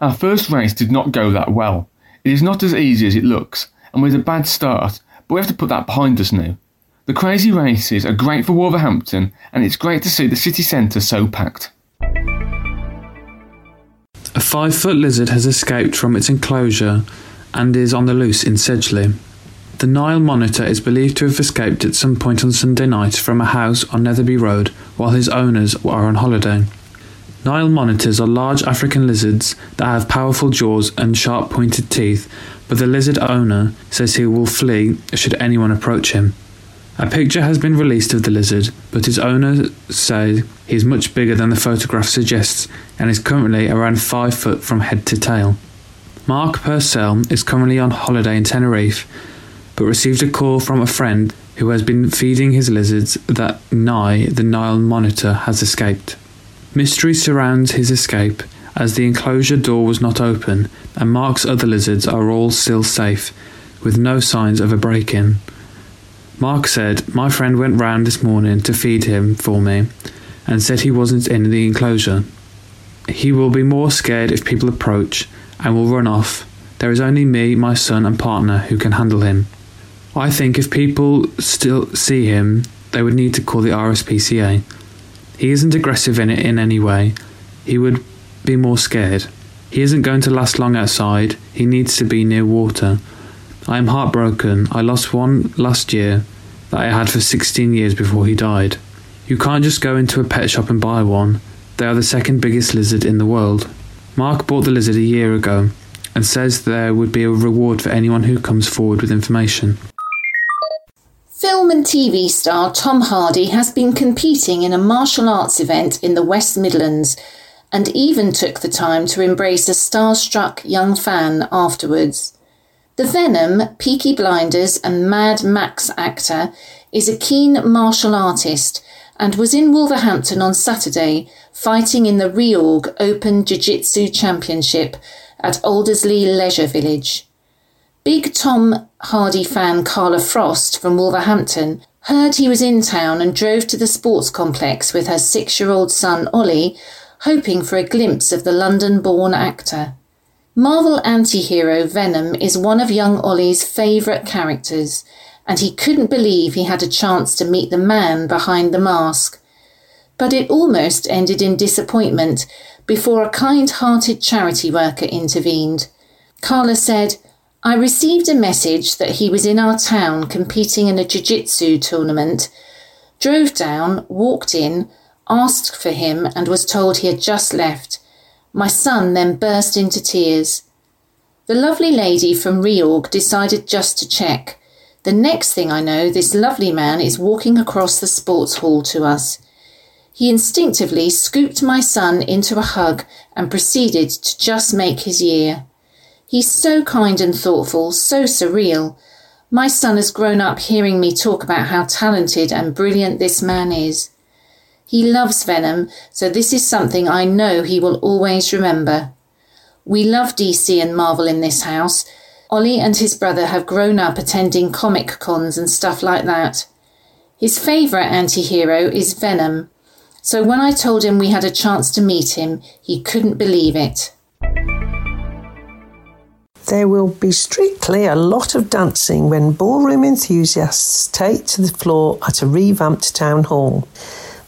Our first race did not go that well. It is not as easy as it looks, and we had a bad start, but we have to put that behind us now. The crazy races are great for Wolverhampton, and it's great to see the city centre so packed. A five-foot lizard has escaped from its enclosure and is on the loose in Sedgeley. The Nile monitor is believed to have escaped at some point on Sunday night from a house on Netherby Road while his owners are on holiday. Nile monitors are large African lizards that have powerful jaws and sharp pointed teeth, but the lizard owner says he will flee should anyone approach him. A picture has been released of the lizard, but his owners say he is much bigger than the photograph suggests and is currently around five foot from head to tail. Mark Purcell is currently on holiday in Tenerife, but received a call from a friend who has been feeding his lizards that Nye, the Nile monitor, has escaped. Mystery surrounds his escape, as the enclosure door was not open, and Mark's other lizards are all still safe, with no signs of a break-in. Mark said, "My friend went round this morning to feed him for me, and said he wasn't in the enclosure. He will be more scared if people approach, and will run off. There is only me, my son and partner who can handle him. I think if people still see him, they would need to call the R S P C A. He isn't aggressive in it in any way. He would be more scared. He isn't going to last long outside. He needs to be near water. I am heartbroken. I lost one last year that I had for sixteen years before he died. You can't just go into a pet shop and buy one. They are the second biggest lizard in the world." Mark bought the lizard a year ago and says there would be a reward for anyone who comes forward with information. Film and T V star Tom Hardy has been competing in a martial arts event in the West Midlands and even took the time to embrace a starstruck young fan afterwards. The Venom, Peaky Blinders and Mad Max actor is a keen martial artist and was in Wolverhampton on Saturday fighting in the Reorg Open Jiu-Jitsu Championship at Aldersley Leisure Village. Big Tom Hardy fan Carla Frost from Wolverhampton heard he was in town and drove to the sports complex with her six-year-old son Ollie, hoping for a glimpse of the London-born actor. Marvel anti-hero Venom is one of young Ollie's favourite characters, and he couldn't believe he had a chance to meet the man behind the mask. But it almost ended in disappointment before a kind-hearted charity worker intervened. Carla said, "I received a message that he was in our town competing in a jiu-jitsu tournament, drove down, walked in, asked for him and was told he had just left. My son then burst into tears. The lovely lady from Reorg decided just to check. The next thing I know, this lovely man is walking across the sports hall to us. He instinctively scooped my son into a hug and proceeded to just make his year. He's so kind and thoughtful, so surreal. My son has grown up hearing me talk about how talented and brilliant this man is. He loves Venom, so this is something I know he will always remember. We love D C and Marvel in this house. Ollie and his brother have grown up attending comic cons and stuff like that. His favourite anti-hero is Venom, so when I told him we had a chance to meet him, he couldn't believe it." There will be strictly a lot of dancing when ballroom enthusiasts take to the floor at a revamped town hall.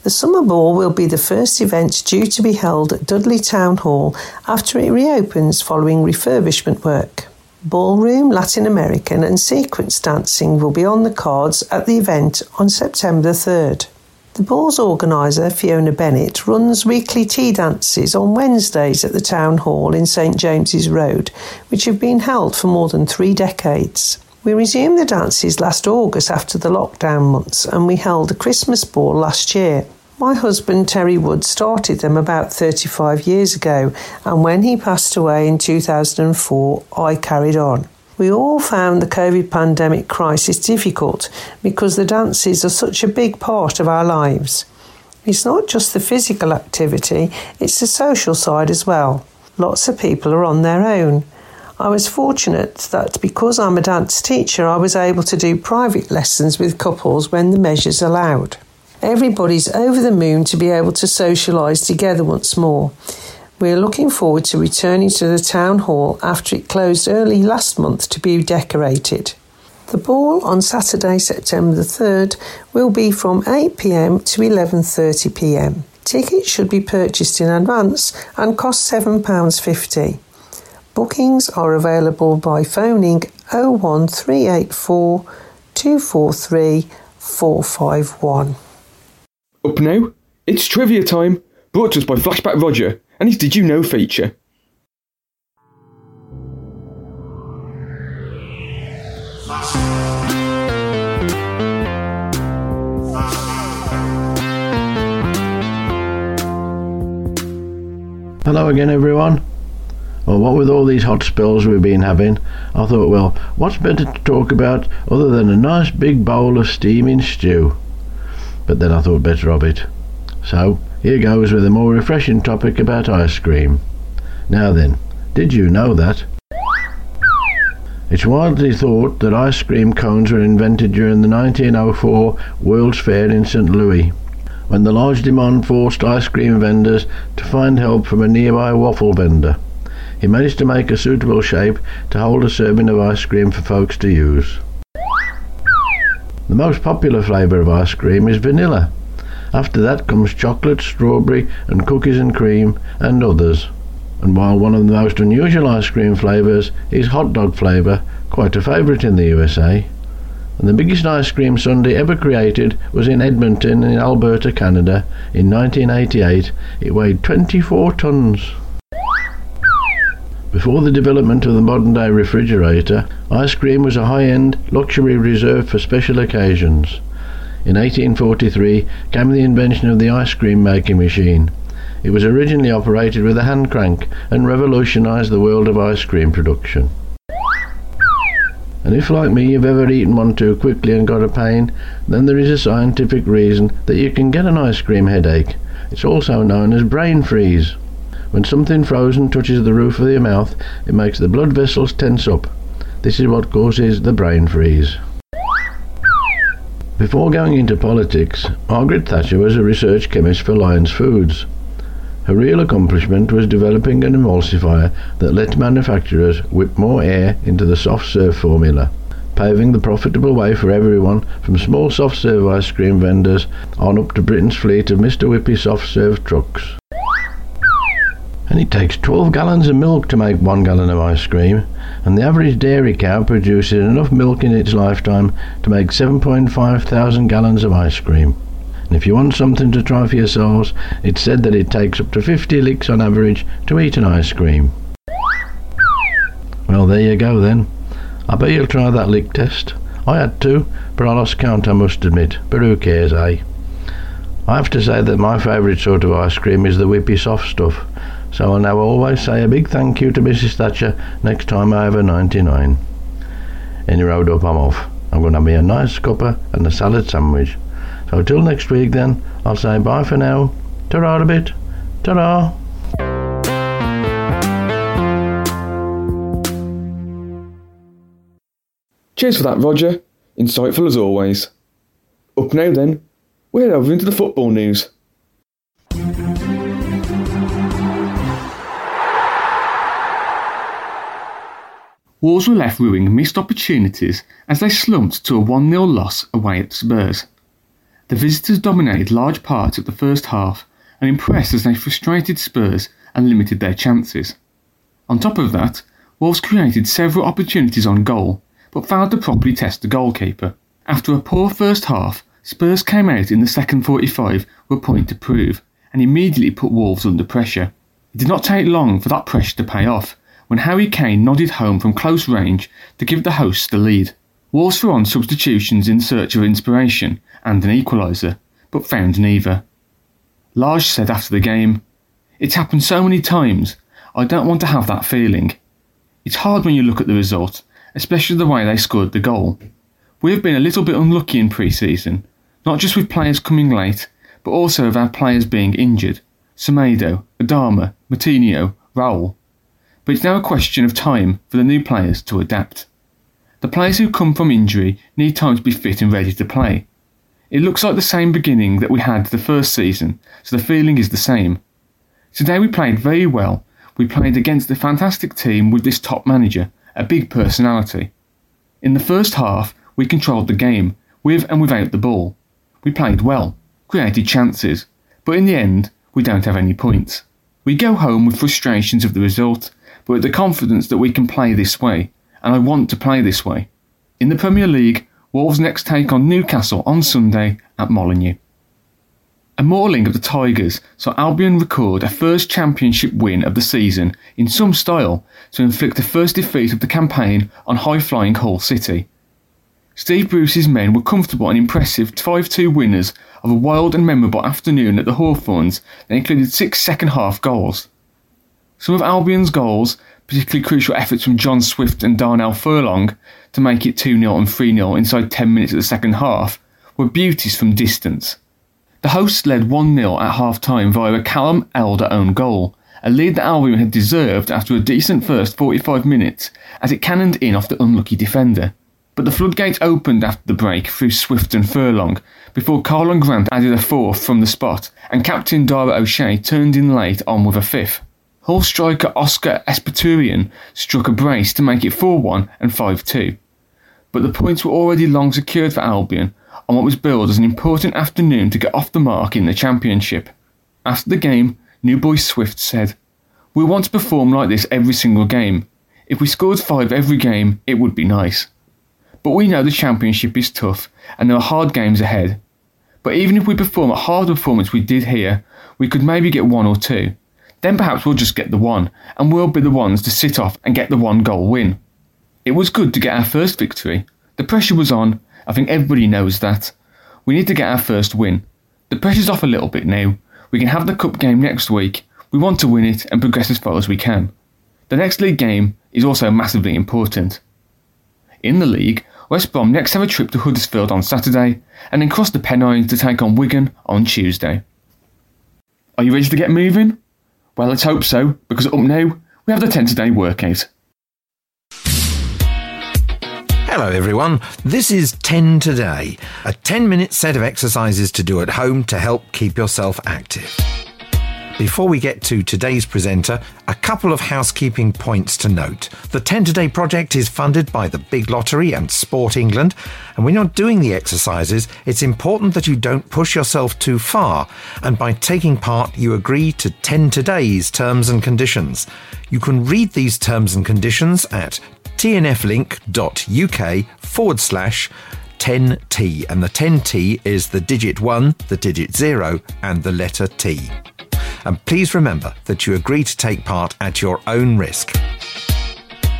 The Summer Ball will be the first event due to be held at Dudley Town Hall after it reopens following refurbishment work. Ballroom, Latin American and sequence dancing will be on the cards at the event on September third. The ball's organiser, Fiona Bennett, runs weekly tea dances on Wednesdays at the Town Hall in St James's Road, which have been held for more than three decades. We resumed the dances last August after the lockdown months, and we held a Christmas ball last year. My husband, Terry Wood, started them about thirty-five years ago, and when he passed away in two thousand four, I carried on. We all found the COVID pandemic crisis difficult because the dances are such a big part of our lives. It's not just the physical activity, it's the social side as well. Lots of people are on their own. I was fortunate that because I'm a dance teacher, I was able to do private lessons with couples when the measures allowed. Everybody's over the moon to be able to socialise together once more. We're looking forward to returning to the town hall after it closed early last month to be decorated. The ball on Saturday, September the third, will be from eight p m to eleven thirty p m. Tickets should be purchased in advance and cost seven pounds fifty. Bookings are available by phoning oh one three eight four, two four three, four five one. Up now, it's trivia time, brought to us by Flashback Roger and his Did You Know feature. Hello again, everyone. Well, what with all these hot spells we've been having, I thought, well, what's better to talk about other than a nice big bowl of steaming stew? But then I thought better of it. So, here goes with a more refreshing topic about ice cream. Now then, did you know that? It's widely thought that ice cream cones were invented during the nineteen oh four World's Fair in Saint Louis, when the large demand forced ice cream vendors to find help from a nearby waffle vendor. He managed to make a suitable shape to hold a serving of ice cream for folks to use. The most popular flavour of ice cream is vanilla. After that comes chocolate, strawberry and cookies and cream and others. And while one of the most unusual ice cream flavours is hot dog flavour, quite a favourite in the U S A. And the biggest ice cream sundae ever created was in Edmonton in Alberta, Canada in nineteen eighty-eight. It weighed twenty-four tonnes. Before the development of the modern day refrigerator, ice cream was a high-end luxury reserved for special occasions. In eighteen forty-three came the invention of the ice cream making machine. It was originally operated with a hand crank and revolutionised the world of ice cream production. And if like me you've ever eaten one too quickly and got a pain, then there is a scientific reason that you can get an ice cream headache. It's also known as brain freeze. When something frozen touches the roof of your mouth, it makes the blood vessels tense up. This is what causes the brain freeze. Before going into politics, Margaret Thatcher was a research chemist for Lion's Foods. Her real accomplishment was developing an emulsifier that let manufacturers whip more air into the soft-serve formula, paving the profitable way for everyone from small soft-serve ice cream vendors on up to Britain's fleet of Mister Whippy soft-serve trucks. And it takes twelve gallons of milk to make one gallon of ice cream, and the average dairy cow produces enough milk in its lifetime to make seven point five thousand gallons of ice cream. And if you want something to try for yourselves, it's said that it takes up to fifty licks on average to eat an ice cream. Well, there you go then. I bet you'll try that lick test. I had to, but I lost count, I must admit. But who cares, eh? I have to say that my favourite sort of ice cream is the whippy soft stuff. So I'll now always say a big thank you to Missus Thatcher next time I have a ninety-nine. Any road up, I'm off. I'm going to have me a nice cuppa and a salad sandwich. So till next week then, I'll say bye for now. Ta-ra a bit. Ta-ra. Cheers for that, Roger. Insightful as always. Up now then, we're over into the football news. Wolves were left rueing missed opportunities as they slumped to a one nil loss away at Spurs. The visitors dominated large parts of the first half and impressed as they frustrated Spurs and limited their chances. On top of that, Wolves created several opportunities on goal but failed to properly test the goalkeeper. After a poor first half, Spurs came out in the second forty-five with a point to prove and immediately put Wolves under pressure. It did not take long for that pressure to pay off, when Harry Kane nodded home from close range to give the hosts the lead. Wolves were on substitutions in search of inspiration and an equaliser, but found neither. Large said after the game, "It's happened so many times, I don't want to have that feeling. It's hard when you look at the result, especially the way they scored the goal. We have been a little bit unlucky in pre-season, not just with players coming late, but also of our players being injured. Semedo, Adama, Matinho, Raul. but it's now a question of time for the new players to adapt. The players who come from injury need time to be fit and ready to play. It looks like the same beginning that we had the first season, so the feeling is the same. Today we played very well. We played against a fantastic team with this top manager, a big personality. In the first half, we controlled the game, with and without the ball. We played well, created chances, but in the end, we don't have any points. We go home with frustrations of the result, but with the confidence that we can play this way, and I want to play this way. In the Premier League, Wolves next take on Newcastle on Sunday at Molineux. A mauling of the Tigers saw Albion record a first championship win of the season in some style to inflict the first defeat of the campaign on high-flying Hull City. Steve Bruce's men were comfortable and impressive five two winners of a wild and memorable afternoon at the Hawthorns that included six second-half goals. Some of Albion's goals, particularly crucial efforts from John Swift and Darnell Furlong to make it two nil and three nil inside ten minutes of the second half, were beauties from distance. The hosts led one nil at half-time via a Callum Elder-owned goal, a lead that Albion had deserved after a decent first forty-five minutes as it cannoned in off the unlucky defender. But the floodgates opened after the break through Swift and Furlong, before Carlon Grant added a fourth from the spot and captain Dara O'Shea turned in late on with a fifth. Hull striker Oscar Esparturian struck a brace to make it four one and five two. But the points were already long secured for Albion on what was billed as an important afternoon to get off the mark in the championship. After the game, new boy Swift said, "We want to perform like this every single game. If we scored five every game, it would be nice. But we know the championship is tough and there are hard games ahead. But even if we perform a hard performance we did here, we could maybe get one or two. Then perhaps we'll just get the one, and we'll be the ones to sit off and get the one goal win." It was good to get our first victory. The pressure was on. I think everybody knows that. We need to get our first win. The pressure's off a little bit now. We can have the cup game next week. We want to win it and progress as far as we can. The next league game is also massively important. In the league, West Brom next have a trip to Huddersfield on Saturday and then cross the Pennines to take on Wigan on Tuesday. Are you ready to get moving? Well, let's hope so, because up now, we have the ten-to-day workout. Hello everyone, this is ten Today, a ten-minute set of exercises to do at home to help keep yourself active. Before we get to today's presenter, a couple of housekeeping points to note. The ten Today project is funded by the Big Lottery and Sport England, and when you're doing the exercises, it's important that you don't push yourself too far, and by taking part, you agree to ten Today's terms and conditions. You can read these terms and conditions at tnflink.uk forward slash 10T, and the ten T is the digit one, the digit zero, and the letter T. And please remember that you agree to take part at your own risk.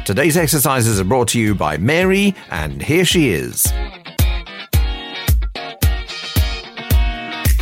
Today's exercises are brought to you by Mary, and here she is.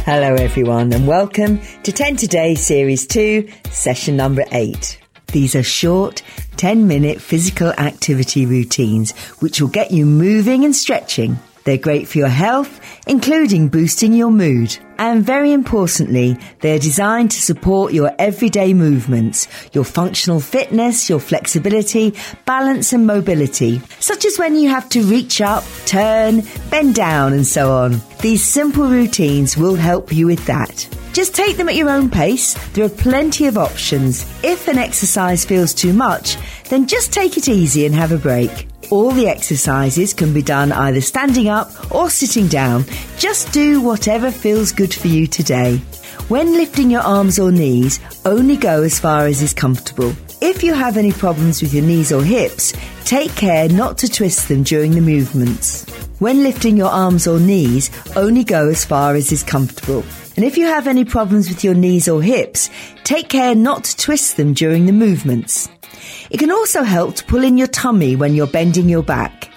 Hello everyone, and welcome to ten Today Series two, Session Number eight. These are short, ten-minute physical activity routines which will get you moving and stretching. They're great for your health, including boosting your mood. And very importantly, they're designed to support your everyday movements, your functional fitness, your flexibility, balance and mobility, such as when you have to reach up, turn, bend down and so on. These simple routines will help you with that. Just take them at your own pace. There are plenty of options. If an exercise feels too much, then just take it easy and have a break. All the exercises can be done either standing up or sitting down. Just do whatever feels good for you today. When lifting your arms or knees, only go as far as is comfortable. If you have any problems with your knees or hips, take care not to twist them during the movements. When lifting your arms or knees, only go as far as is comfortable. And if you have any problems with your knees or hips, take care not to twist them during the movements. It can also help to pull in your tummy when you're bending your back.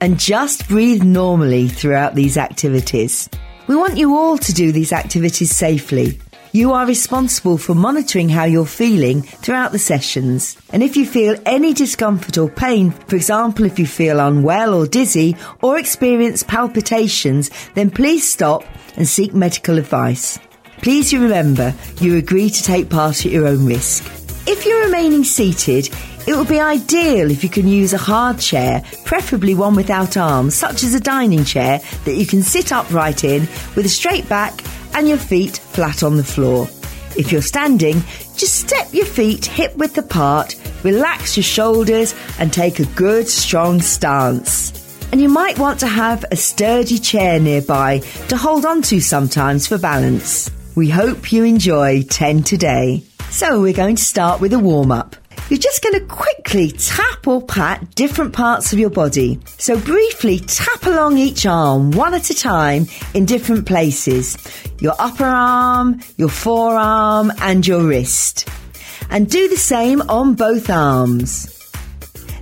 And just breathe normally throughout these activities. We want you all to do these activities safely. You are responsible for monitoring how you're feeling throughout the sessions. And if you feel any discomfort or pain, for example, if you feel unwell or dizzy or experience palpitations, then please stop and seek medical advice. Please remember, you agree to take part at your own risk. If you're remaining seated, it would be ideal if you can use a hard chair, preferably one without arms, such as a dining chair that you can sit upright in with a straight back and your feet flat on the floor. If you're standing, just step your feet hip-width apart, relax your shoulders and take a good strong stance. And you might want to have a sturdy chair nearby to hold on to sometimes for balance. We hope you enjoy ten today. So we're going to start with a warm-up. You're just going to quickly tap or pat different parts of your body. So briefly tap along each arm, one at a time, in different places. Your upper arm, your forearm and your wrist. And do the same on both arms.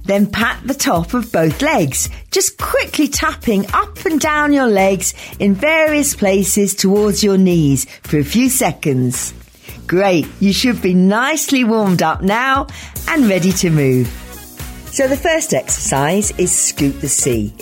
Then pat the top of both legs, just quickly tapping up and down your legs in various places towards your knees for a few seconds. Great, you should be nicely warmed up now and ready to move. So the first exercise is scoop the C.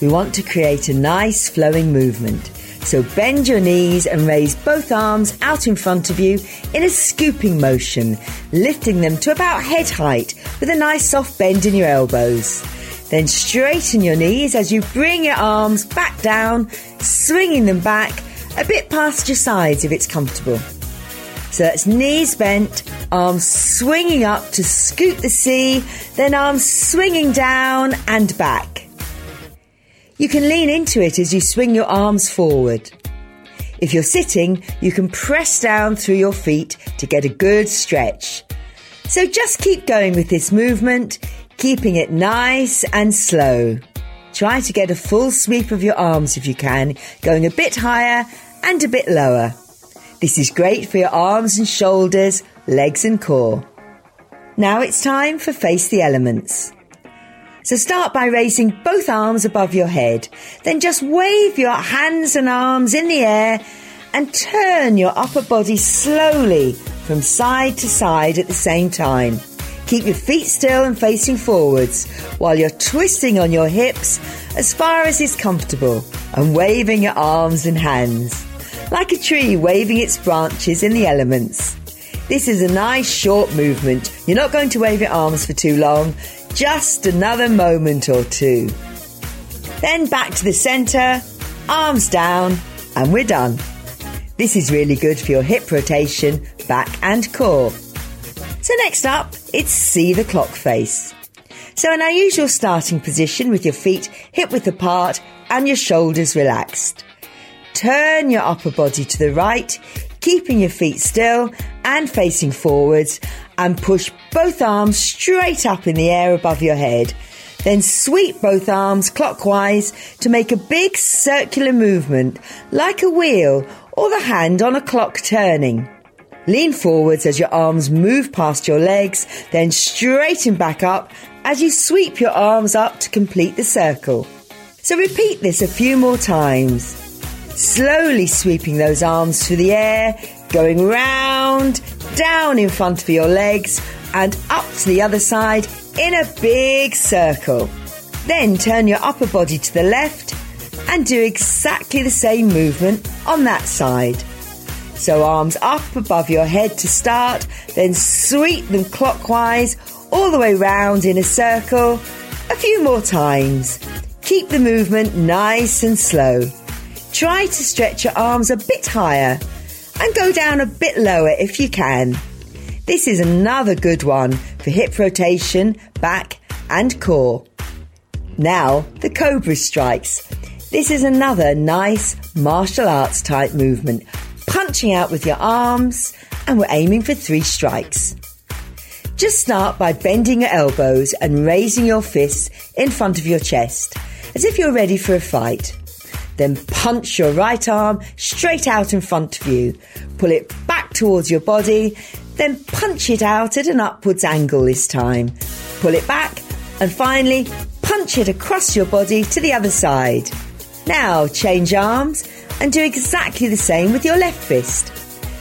We want to create a nice flowing movement. So bend your knees and raise both arms out in front of you in a scooping motion, lifting them to about head height with a nice soft bend in your elbows. Then straighten your knees as you bring your arms back down, swinging them back a bit past your sides if it's comfortable. So that's knees bent, arms swinging up to scoop the C, then arms swinging down and back. You can lean into it as you swing your arms forward. If you're sitting, you can press down through your feet to get a good stretch. So just keep going with this movement, keeping it nice and slow. Try to get a full sweep of your arms if you can, going a bit higher and a bit lower. This is great for your arms and shoulders, legs and core. Now it's time for Face the Elements. So start by raising both arms above your head. Then just wave your hands and arms in the air and turn your upper body slowly from side to side at the same time. Keep your feet still and facing forwards while you're twisting on your hips as far as is comfortable and waving your arms and hands. Like a tree waving its branches in the elements. This is a nice short movement. You're not going to wave your arms for too long, just another moment or two. Then back to the centre, arms down, and we're done. This is really good for your hip rotation, back and core. So next up, it's See the Clock Face. So in our usual starting position with your feet hip-width apart and your shoulders relaxed. Turn your upper body to the right, keeping your feet still and facing forwards, and push both arms straight up in the air above your head. Then sweep both arms clockwise to make a big circular movement, like a wheel or the hand on a clock turning. Lean forwards as your arms move past your legs, then straighten back up as you sweep your arms up to complete the circle. So repeat this a few more times. Slowly sweeping those arms through the air, going round, down in front of your legs and up to the other side in a big circle. Then turn your upper body to the left and do exactly the same movement on that side. So arms up above your head to start, then sweep them clockwise all the way round in a circle a few more times. Keep the movement nice and slow. Try to stretch your arms a bit higher and go down a bit lower if you can. This is another good one for hip rotation, back and core. Now, the Cobra Strikes. This is another nice martial arts type movement, punching out with your arms, and we're aiming for three strikes. Just start by bending your elbows and raising your fists in front of your chest, as if you're ready for a fight. Then punch your right arm straight out in front of you. Pull it back towards your body, then punch it out at an upwards angle this time. Pull it back and finally punch it across your body to the other side. Now change arms and do exactly the same with your left fist.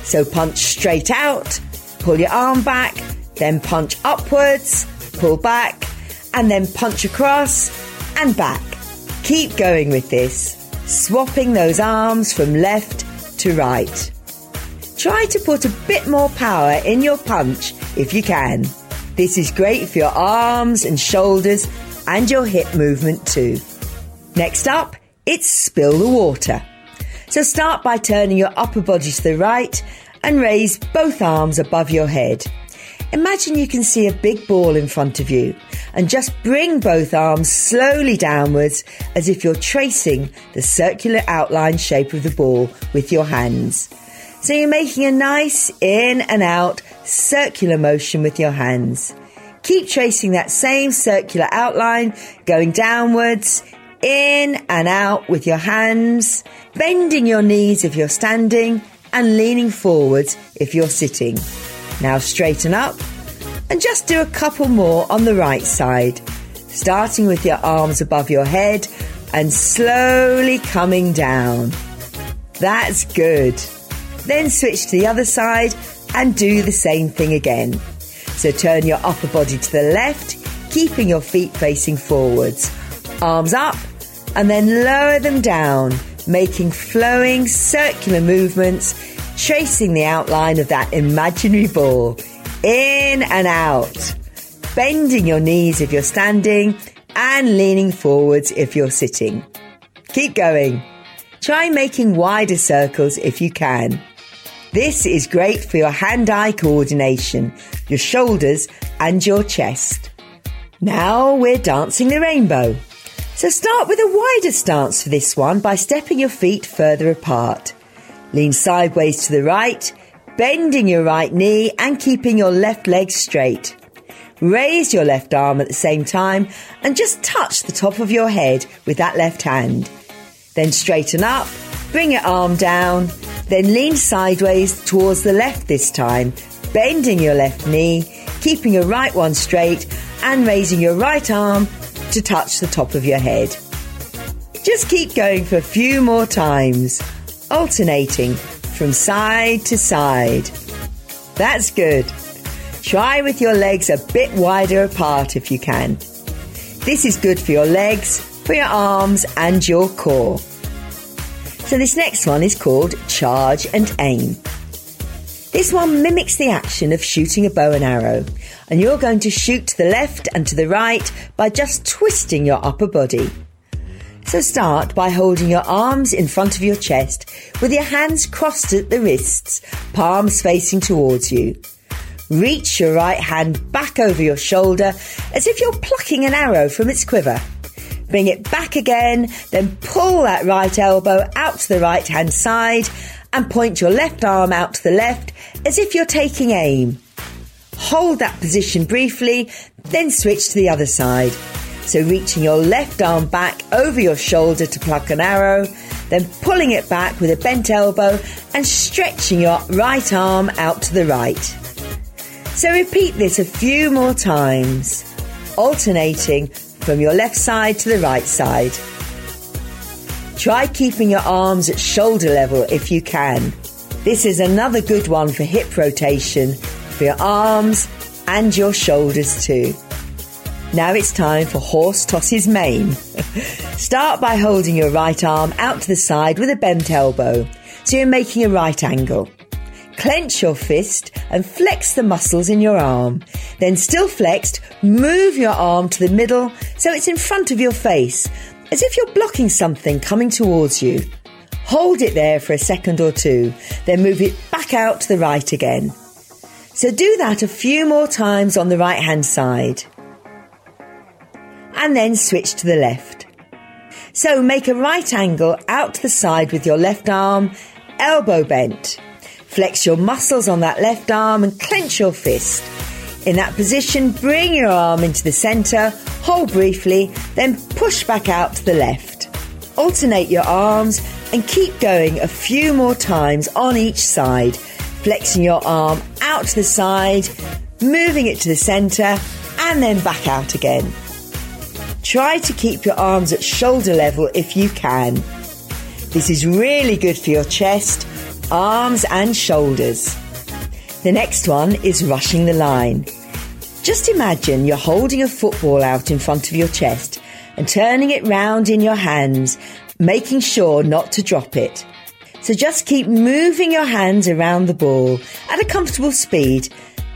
So punch straight out, pull your arm back, then punch upwards, pull back, and then punch across and back. Keep going with this. Swapping those arms from left to right. Try to put a bit more power in your punch if you can. This is great for your arms and shoulders and your hip movement too. Next up, it's Spill the Water. So start by turning your upper body to the right and raise both arms above your head. Imagine you can see a big ball in front of you and just bring both arms slowly downwards as if you're tracing the circular outline shape of the ball with your hands. So you're making a nice in and out circular motion with your hands. Keep tracing that same circular outline, going downwards, in and out with your hands, bending your knees if you're standing and leaning forwards if you're sitting. Now straighten up and just do a couple more on the right side, starting with your arms above your head and slowly coming down. That's good. Then switch to the other side and do the same thing again. So turn your upper body to the left, keeping your feet facing forwards. Arms up and then lower them down, making flowing circular movements, tracing the outline of that imaginary ball. In and out. Bending your knees if you're standing and leaning forwards if you're sitting. Keep going. Try making wider circles if you can. This is great for your hand-eye coordination, your shoulders and your chest. Now we're dancing the rainbow. So start with a wider stance for this one by stepping your feet further apart. Lean sideways to the right, bending your right knee and keeping your left leg straight. Raise your left arm at the same time and just touch the top of your head with that left hand. Then straighten up, bring your arm down, then lean sideways towards the left this time, bending your left knee, keeping your right one straight and raising your right arm to touch the top of your head. Just keep going for a few more times, alternating from side to side. That's good. Try with your legs a bit wider apart if you can. This is good for your legs, for your arms and your core. So this next one is called Charge and Aim. This one mimics the action of shooting a bow and arrow, and you're going to shoot to the left and to the right by just twisting your upper body. So start by holding your arms in front of your chest with your hands crossed at the wrists, palms facing towards you. Reach your right hand back over your shoulder as if you're plucking an arrow from its quiver. Bring it back again, then pull that right elbow out to the right-hand side and point your left arm out to the left as if you're taking aim. Hold that position briefly, then switch to the other side. So reaching your left arm back over your shoulder to pluck an arrow, then pulling it back with a bent elbow and stretching your right arm out to the right. So repeat this a few more times, alternating from your left side to the right side. Try keeping your arms at shoulder level if you can. This is another good one for hip rotation, for your arms and your shoulders too. Now it's time for Horse Tosses Main. Start by holding your right arm out to the side with a bent elbow, so you're making a right angle. Clench your fist and flex the muscles in your arm. Then still flexed, move your arm to the middle so it's in front of your face, as if you're blocking something coming towards you. Hold it there for a second or two, then move it back out to the right again. So do that a few more times on the right-hand side. And then switch to the left. So make a right angle out to the side with your left arm, elbow bent. Flex your muscles on that left arm and clench your fist. In that position, bring your arm into the centre, hold briefly, then push back out to the left. Alternate your arms and keep going a few more times on each side, flexing your arm out to the side, moving it to the centre, and then back out again. Try to keep your arms at shoulder level if you can. This is really good for your chest, arms and shoulders. The next one is rushing the line. Just imagine you're holding a football out in front of your chest and turning it round in your hands, making sure not to drop it. So just keep moving your hands around the ball at a comfortable speed,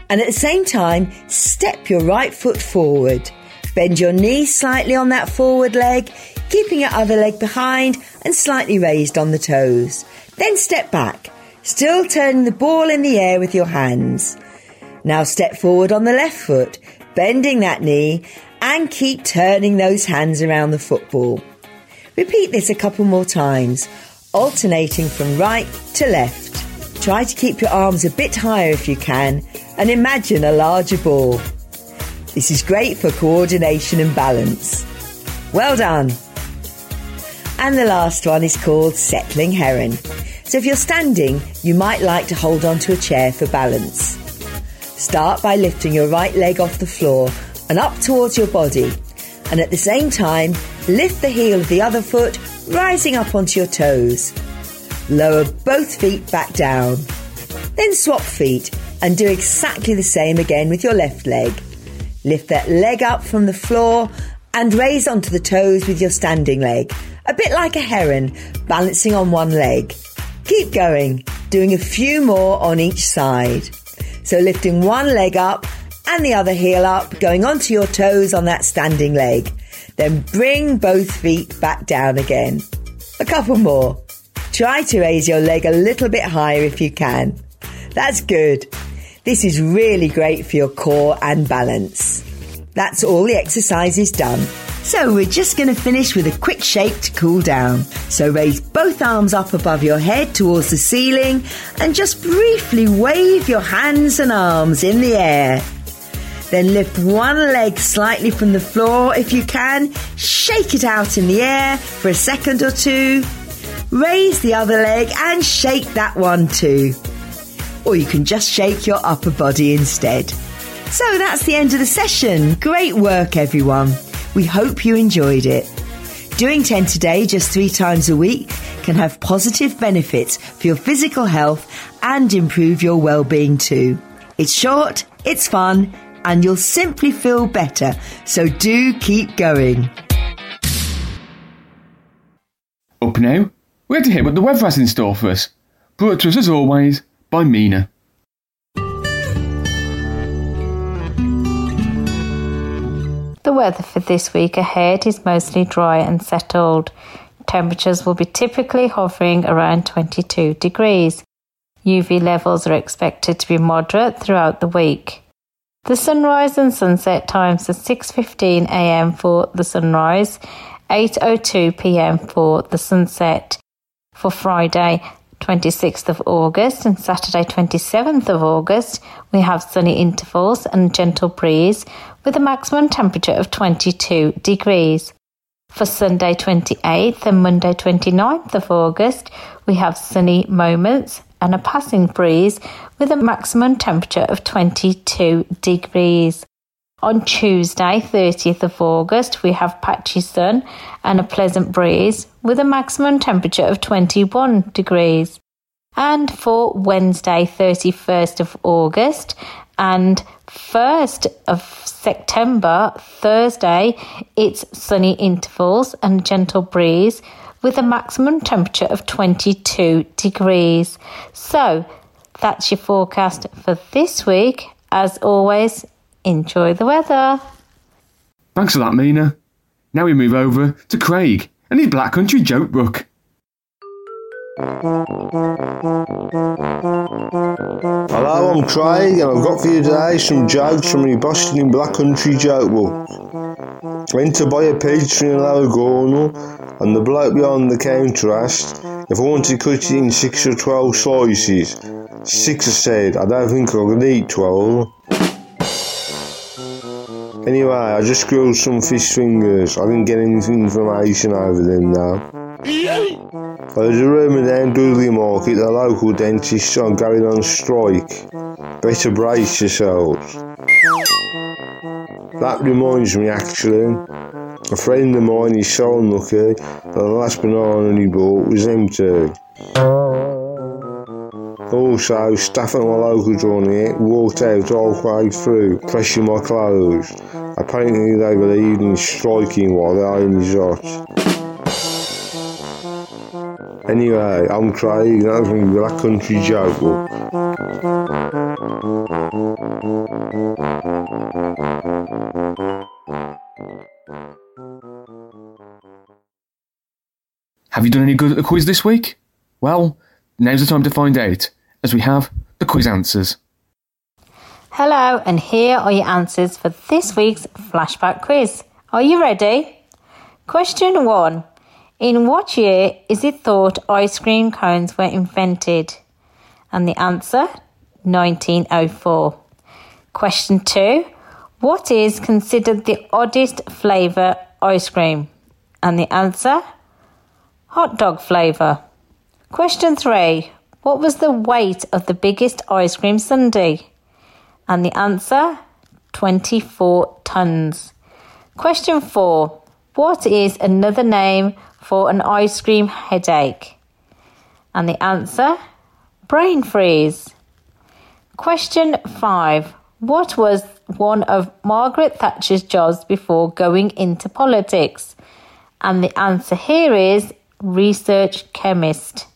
and at the same time, step your right foot forward. Bend your knee slightly on that forward leg, keeping your other leg behind and slightly raised on the toes. Then step back, still turning the ball in the air with your hands. Now step forward on the left foot, bending that knee, and keep turning those hands around the football. Repeat this a couple more times, alternating from right to left. Try to keep your arms a bit higher if you can, and imagine a larger ball. This is great for coordination and balance. Well done! And the last one is called settling heron. So if you're standing, you might like to hold onto a chair for balance. Start by lifting your right leg off the floor and up towards your body, and at the same time, lift the heel of the other foot, rising up onto your toes. Lower both feet back down. Then swap feet and do exactly the same again with your left leg. Lift that leg up from the floor and raise onto the toes with your standing leg, a bit like a heron, balancing on one leg. Keep going, doing a few more on each side. So lifting one leg up and the other heel up, going onto your toes on that standing leg. Then bring both feet back down again. A couple more. Try to raise your leg a little bit higher if you can. That's good. This is really great for your core and balance. That's all the exercises done. So we're just going to finish with a quick shake to cool down. So raise both arms up above your head towards the ceiling and just briefly wave your hands and arms in the air. Then lift one leg slightly from the floor if you can. Shake it out in the air for a second or two. Raise the other leg and shake that one too. Or you can just shake your upper body instead. So that's the end of the session. Great work, everyone. We hope you enjoyed it. Doing ten today just three times a week can have positive benefits for your physical health and improve your well-being too. It's short, it's fun, and you'll simply feel better. So do keep going. Up now, we're to hear what the weather has in store for us. Brought to us, as always, by Mina. The weather for this week ahead is mostly dry and settled. Temperatures will be typically hovering around twenty-two degrees. U V levels are expected to be moderate throughout the week. The sunrise and sunset times are six fifteen a m for the sunrise, eight oh two p m for the sunset. For Friday, twenty-sixth of August and Saturday, twenty-seventh of August, we have sunny intervals and a gentle breeze with a maximum temperature of twenty-two degrees. For Sunday, twenty-eighth and Monday, twenty-ninth of August, we have sunny moments and a passing breeze with a maximum temperature of twenty-two degrees. On Tuesday, thirtieth of August, we have patchy sun and a pleasant breeze with a maximum temperature of twenty-one degrees. And for Wednesday, thirty-first of August and first of September, Thursday, it's sunny intervals and a gentle breeze with a maximum temperature of twenty-two degrees. So that's your forecast for this week. As always, enjoy the weather. Thanks for that, Mina. Now we move over to Craig and his Black Country Joke Book. Hello, I'm Craig, and I've got for you today some jokes from the Boston Black Country Joke Book. Went to buy a pizza in a low corner, and the bloke behind the counter asked if I wanted to cut it in six or twelve slices. Six, I said, I don't think I could eat twelve. Anyway, I just grilled some fish fingers. I didn't get any information over them though. There was a rumour down Dudley Market the local dentists are going on strike. Better brace yourselves. That reminds me actually. A friend of mine is so unlucky that the last banana he bought was empty. Also, staff at my local joint walked out halfway through, pressing my clothes. Apparently they believed in striking while the iron is hot. Anyway, I'm Craig, and I'm from Black Country Jogle. Have you done any good at the quiz this week? Well, now's the time to find out, as we have the quiz answers. Hello, and here are your answers for this week's flashback quiz. Are you ready? Question one. In what year is it thought ice cream cones were invented? And the answer, nineteen oh four. Question two. What is considered the oddest flavour ice cream? And the answer, hot dog flavour. Question three. What was the weight of the biggest ice cream sundae? And the answer, twenty-four tonnes. Question four. What is another name for an ice cream headache? And the answer, brain freeze. Question five. What was one of Margaret Thatcher's jobs before going into politics? And the answer here is research chemist.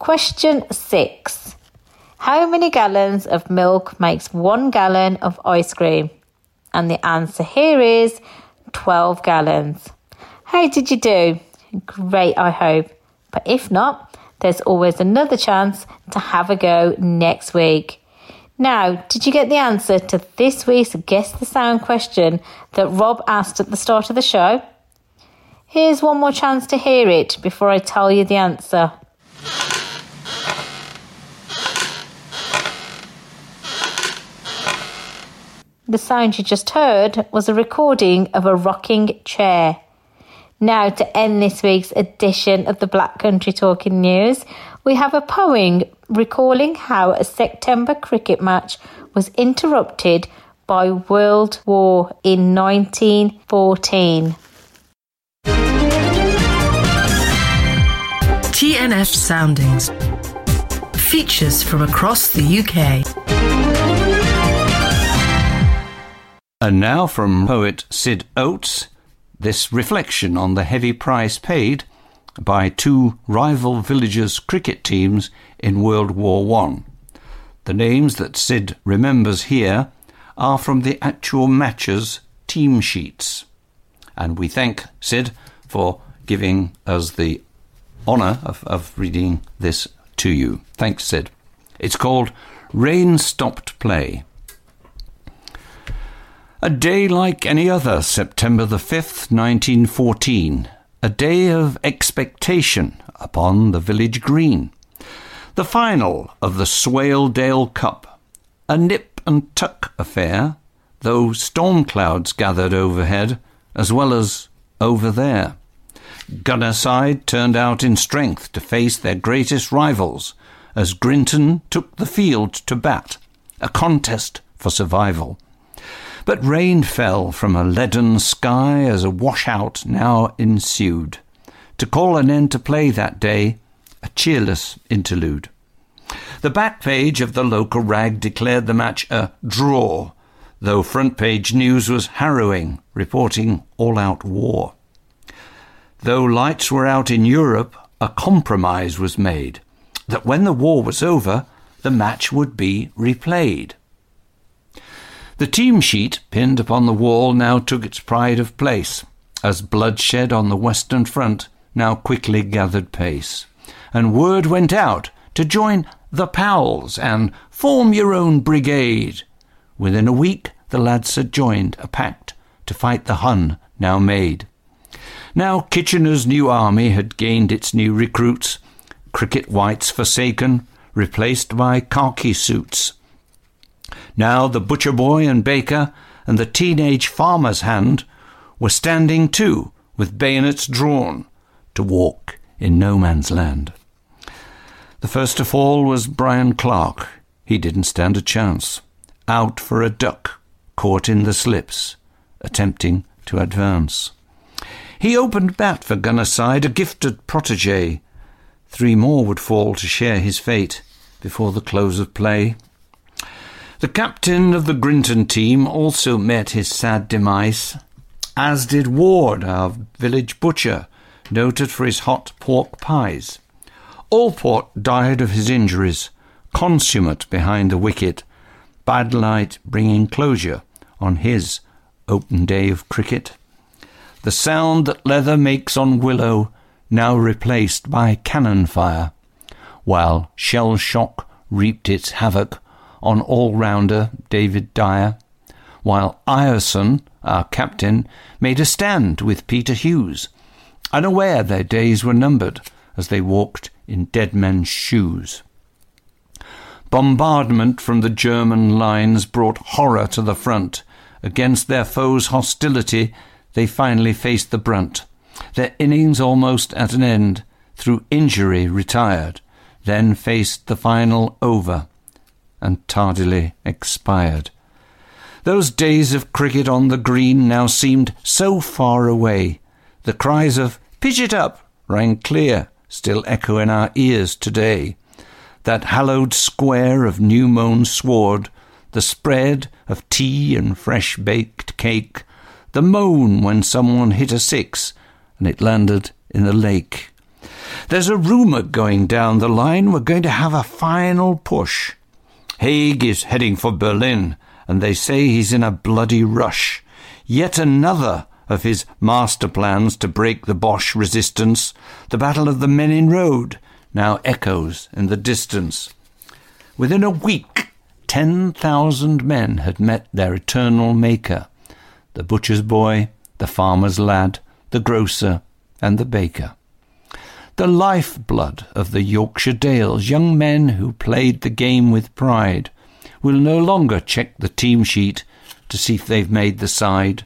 Question six. How many gallons of milk makes one gallon of ice cream? And the answer here is twelve gallons. How did you do? Great, I hope. But if not, there's always another chance to have a go next week. Now, did you get the answer to this week's Guess the Sound question that Rob asked at the start of the show? Here's one more chance to hear it before I tell you the answer. The sound you just heard was a recording of a rocking chair. Now, to end this week's edition of the Black Country Talking News, we have a poem recalling how a September cricket match was interrupted by World War in nineteen fourteen. T N F Soundings. Features from across the U K. And now from poet Sid Oates, this reflection on the heavy price paid by two rival villagers' cricket teams in World War One. The names that Sid remembers here are from the actual matches' team sheets. And we thank Sid for giving us the honour of, of reading this to you. Thanks, Sid. It's called Rain Stopped Play. A day like any other, September the fifth, nineteen fourteen. A day of expectation upon the village green. The final of the Swaledale Cup. A nip and tuck affair, though storm clouds gathered overhead, as well as over there. Gunner side turned out in strength to face their greatest rivals, as Grinton took the field to bat. A contest for survival. But rain fell from a leaden sky as a washout now ensued. To call an end to play that day, a cheerless interlude. The back page of the local rag declared the match a draw, though front page news was harrowing, reporting all-out war. Though lights were out in Europe, a compromise was made, that when the war was over, the match would be replayed. The team sheet pinned upon the wall now took its pride of place, as bloodshed on the Western Front now quickly gathered pace, and word went out to join the pals and form your own brigade. Within a week the lads had joined a pact to fight the Hun now made. Now Kitchener's new army had gained its new recruits, cricket whites forsaken, replaced by khaki suits. Now the butcher boy and baker and the teenage farmer's hand were standing too with bayonets drawn to walk in no man's land. The first to fall was Brian Clark. He didn't stand a chance. Out for a duck, caught in the slips, attempting to advance. He opened bat for gunner side, a gifted protégé. Three more would fall to share his fate before the close of play. The captain of the Grinton team also met his sad demise, as did Ward, our village butcher, noted for his hot pork pies. Allport died of his injuries, consummate behind the wicket, bad light bringing closure on his open day of cricket. The sound that leather makes on willow now replaced by cannon fire, while shell shock reaped its havoc on all-rounder David Dyer, while Ireson, our captain, made a stand with Peter Hughes, unaware their days were numbered as they walked in dead men's shoes. Bombardment from the German lines brought horror to the front. Against their foes' hostility, they finally faced the brunt. Their innings almost at an end, through injury retired, then faced the final over, and tardily expired. Those days of cricket on the green now seemed so far away. The cries of "Pitch it up" rang clear, still echo in our ears today. That hallowed square of new-mown sward, the spread of tea and fresh-baked cake, the moan when someone hit a six and it landed in the lake. There's a rumour going down the line we're going to have a final push. Haig is heading for Berlin, and they say he's in a bloody rush. Yet another of his master plans to break the Bosch resistance, the Battle of the Menin Road, now echoes in the distance. Within a week, ten thousand men had met their eternal maker, the butcher's boy, the farmer's lad, the grocer, and the baker. The lifeblood of the Yorkshire Dales, young men who played the game with pride, will no longer check the team sheet to see if they've made the side.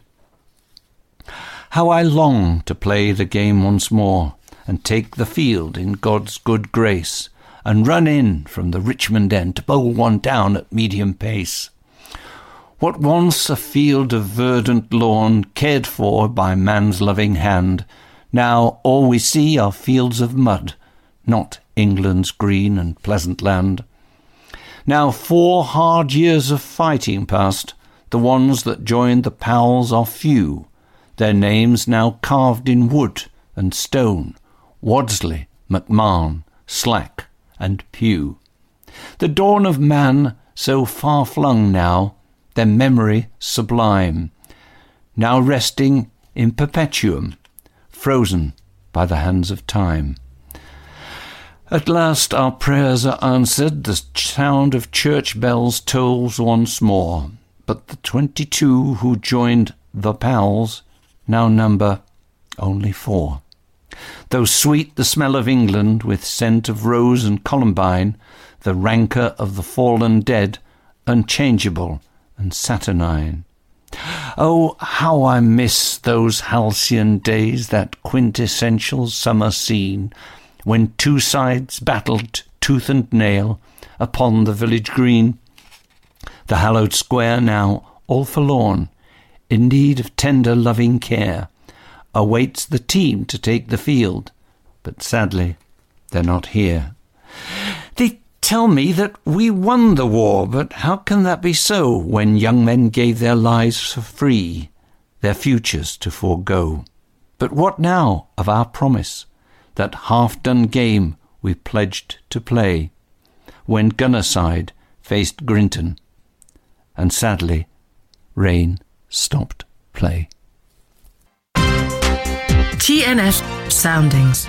How I long to play the game once more and take the field in God's good grace and run in from the Richmond end to bowl one down at medium pace. What once a field of verdant lawn cared for by man's loving hand, now all we see are fields of mud, not England's green and pleasant land. Now four hard years of fighting past, the ones that joined the Powells are few, their names now carved in wood and stone, Wadsley, McMahon, Slack and Pugh. The dawn of man so far flung now, their memory sublime, now resting in perpetuum, frozen by the hands of time. At last our prayers are answered, the sound of church bells tolls once more, but the twenty-two who joined the Pals now number only four. Though sweet the smell of England with scent of rose and columbine, the rancour of the fallen dead, unchangeable and saturnine. Oh, how I miss those halcyon days, that quintessential summer scene, when two sides battled tooth and nail upon the village green. The hallowed square now, all forlorn, in need of tender loving care, awaits the team to take the field, but sadly they're not here. They tell me that we won the war, but how can that be so when young men gave their lives for free, their futures to forego? But what now of our promise? That half-done game we pledged to play, when Gunnerside faced Grinton, and sadly, rain stopped play. T N S Soundings.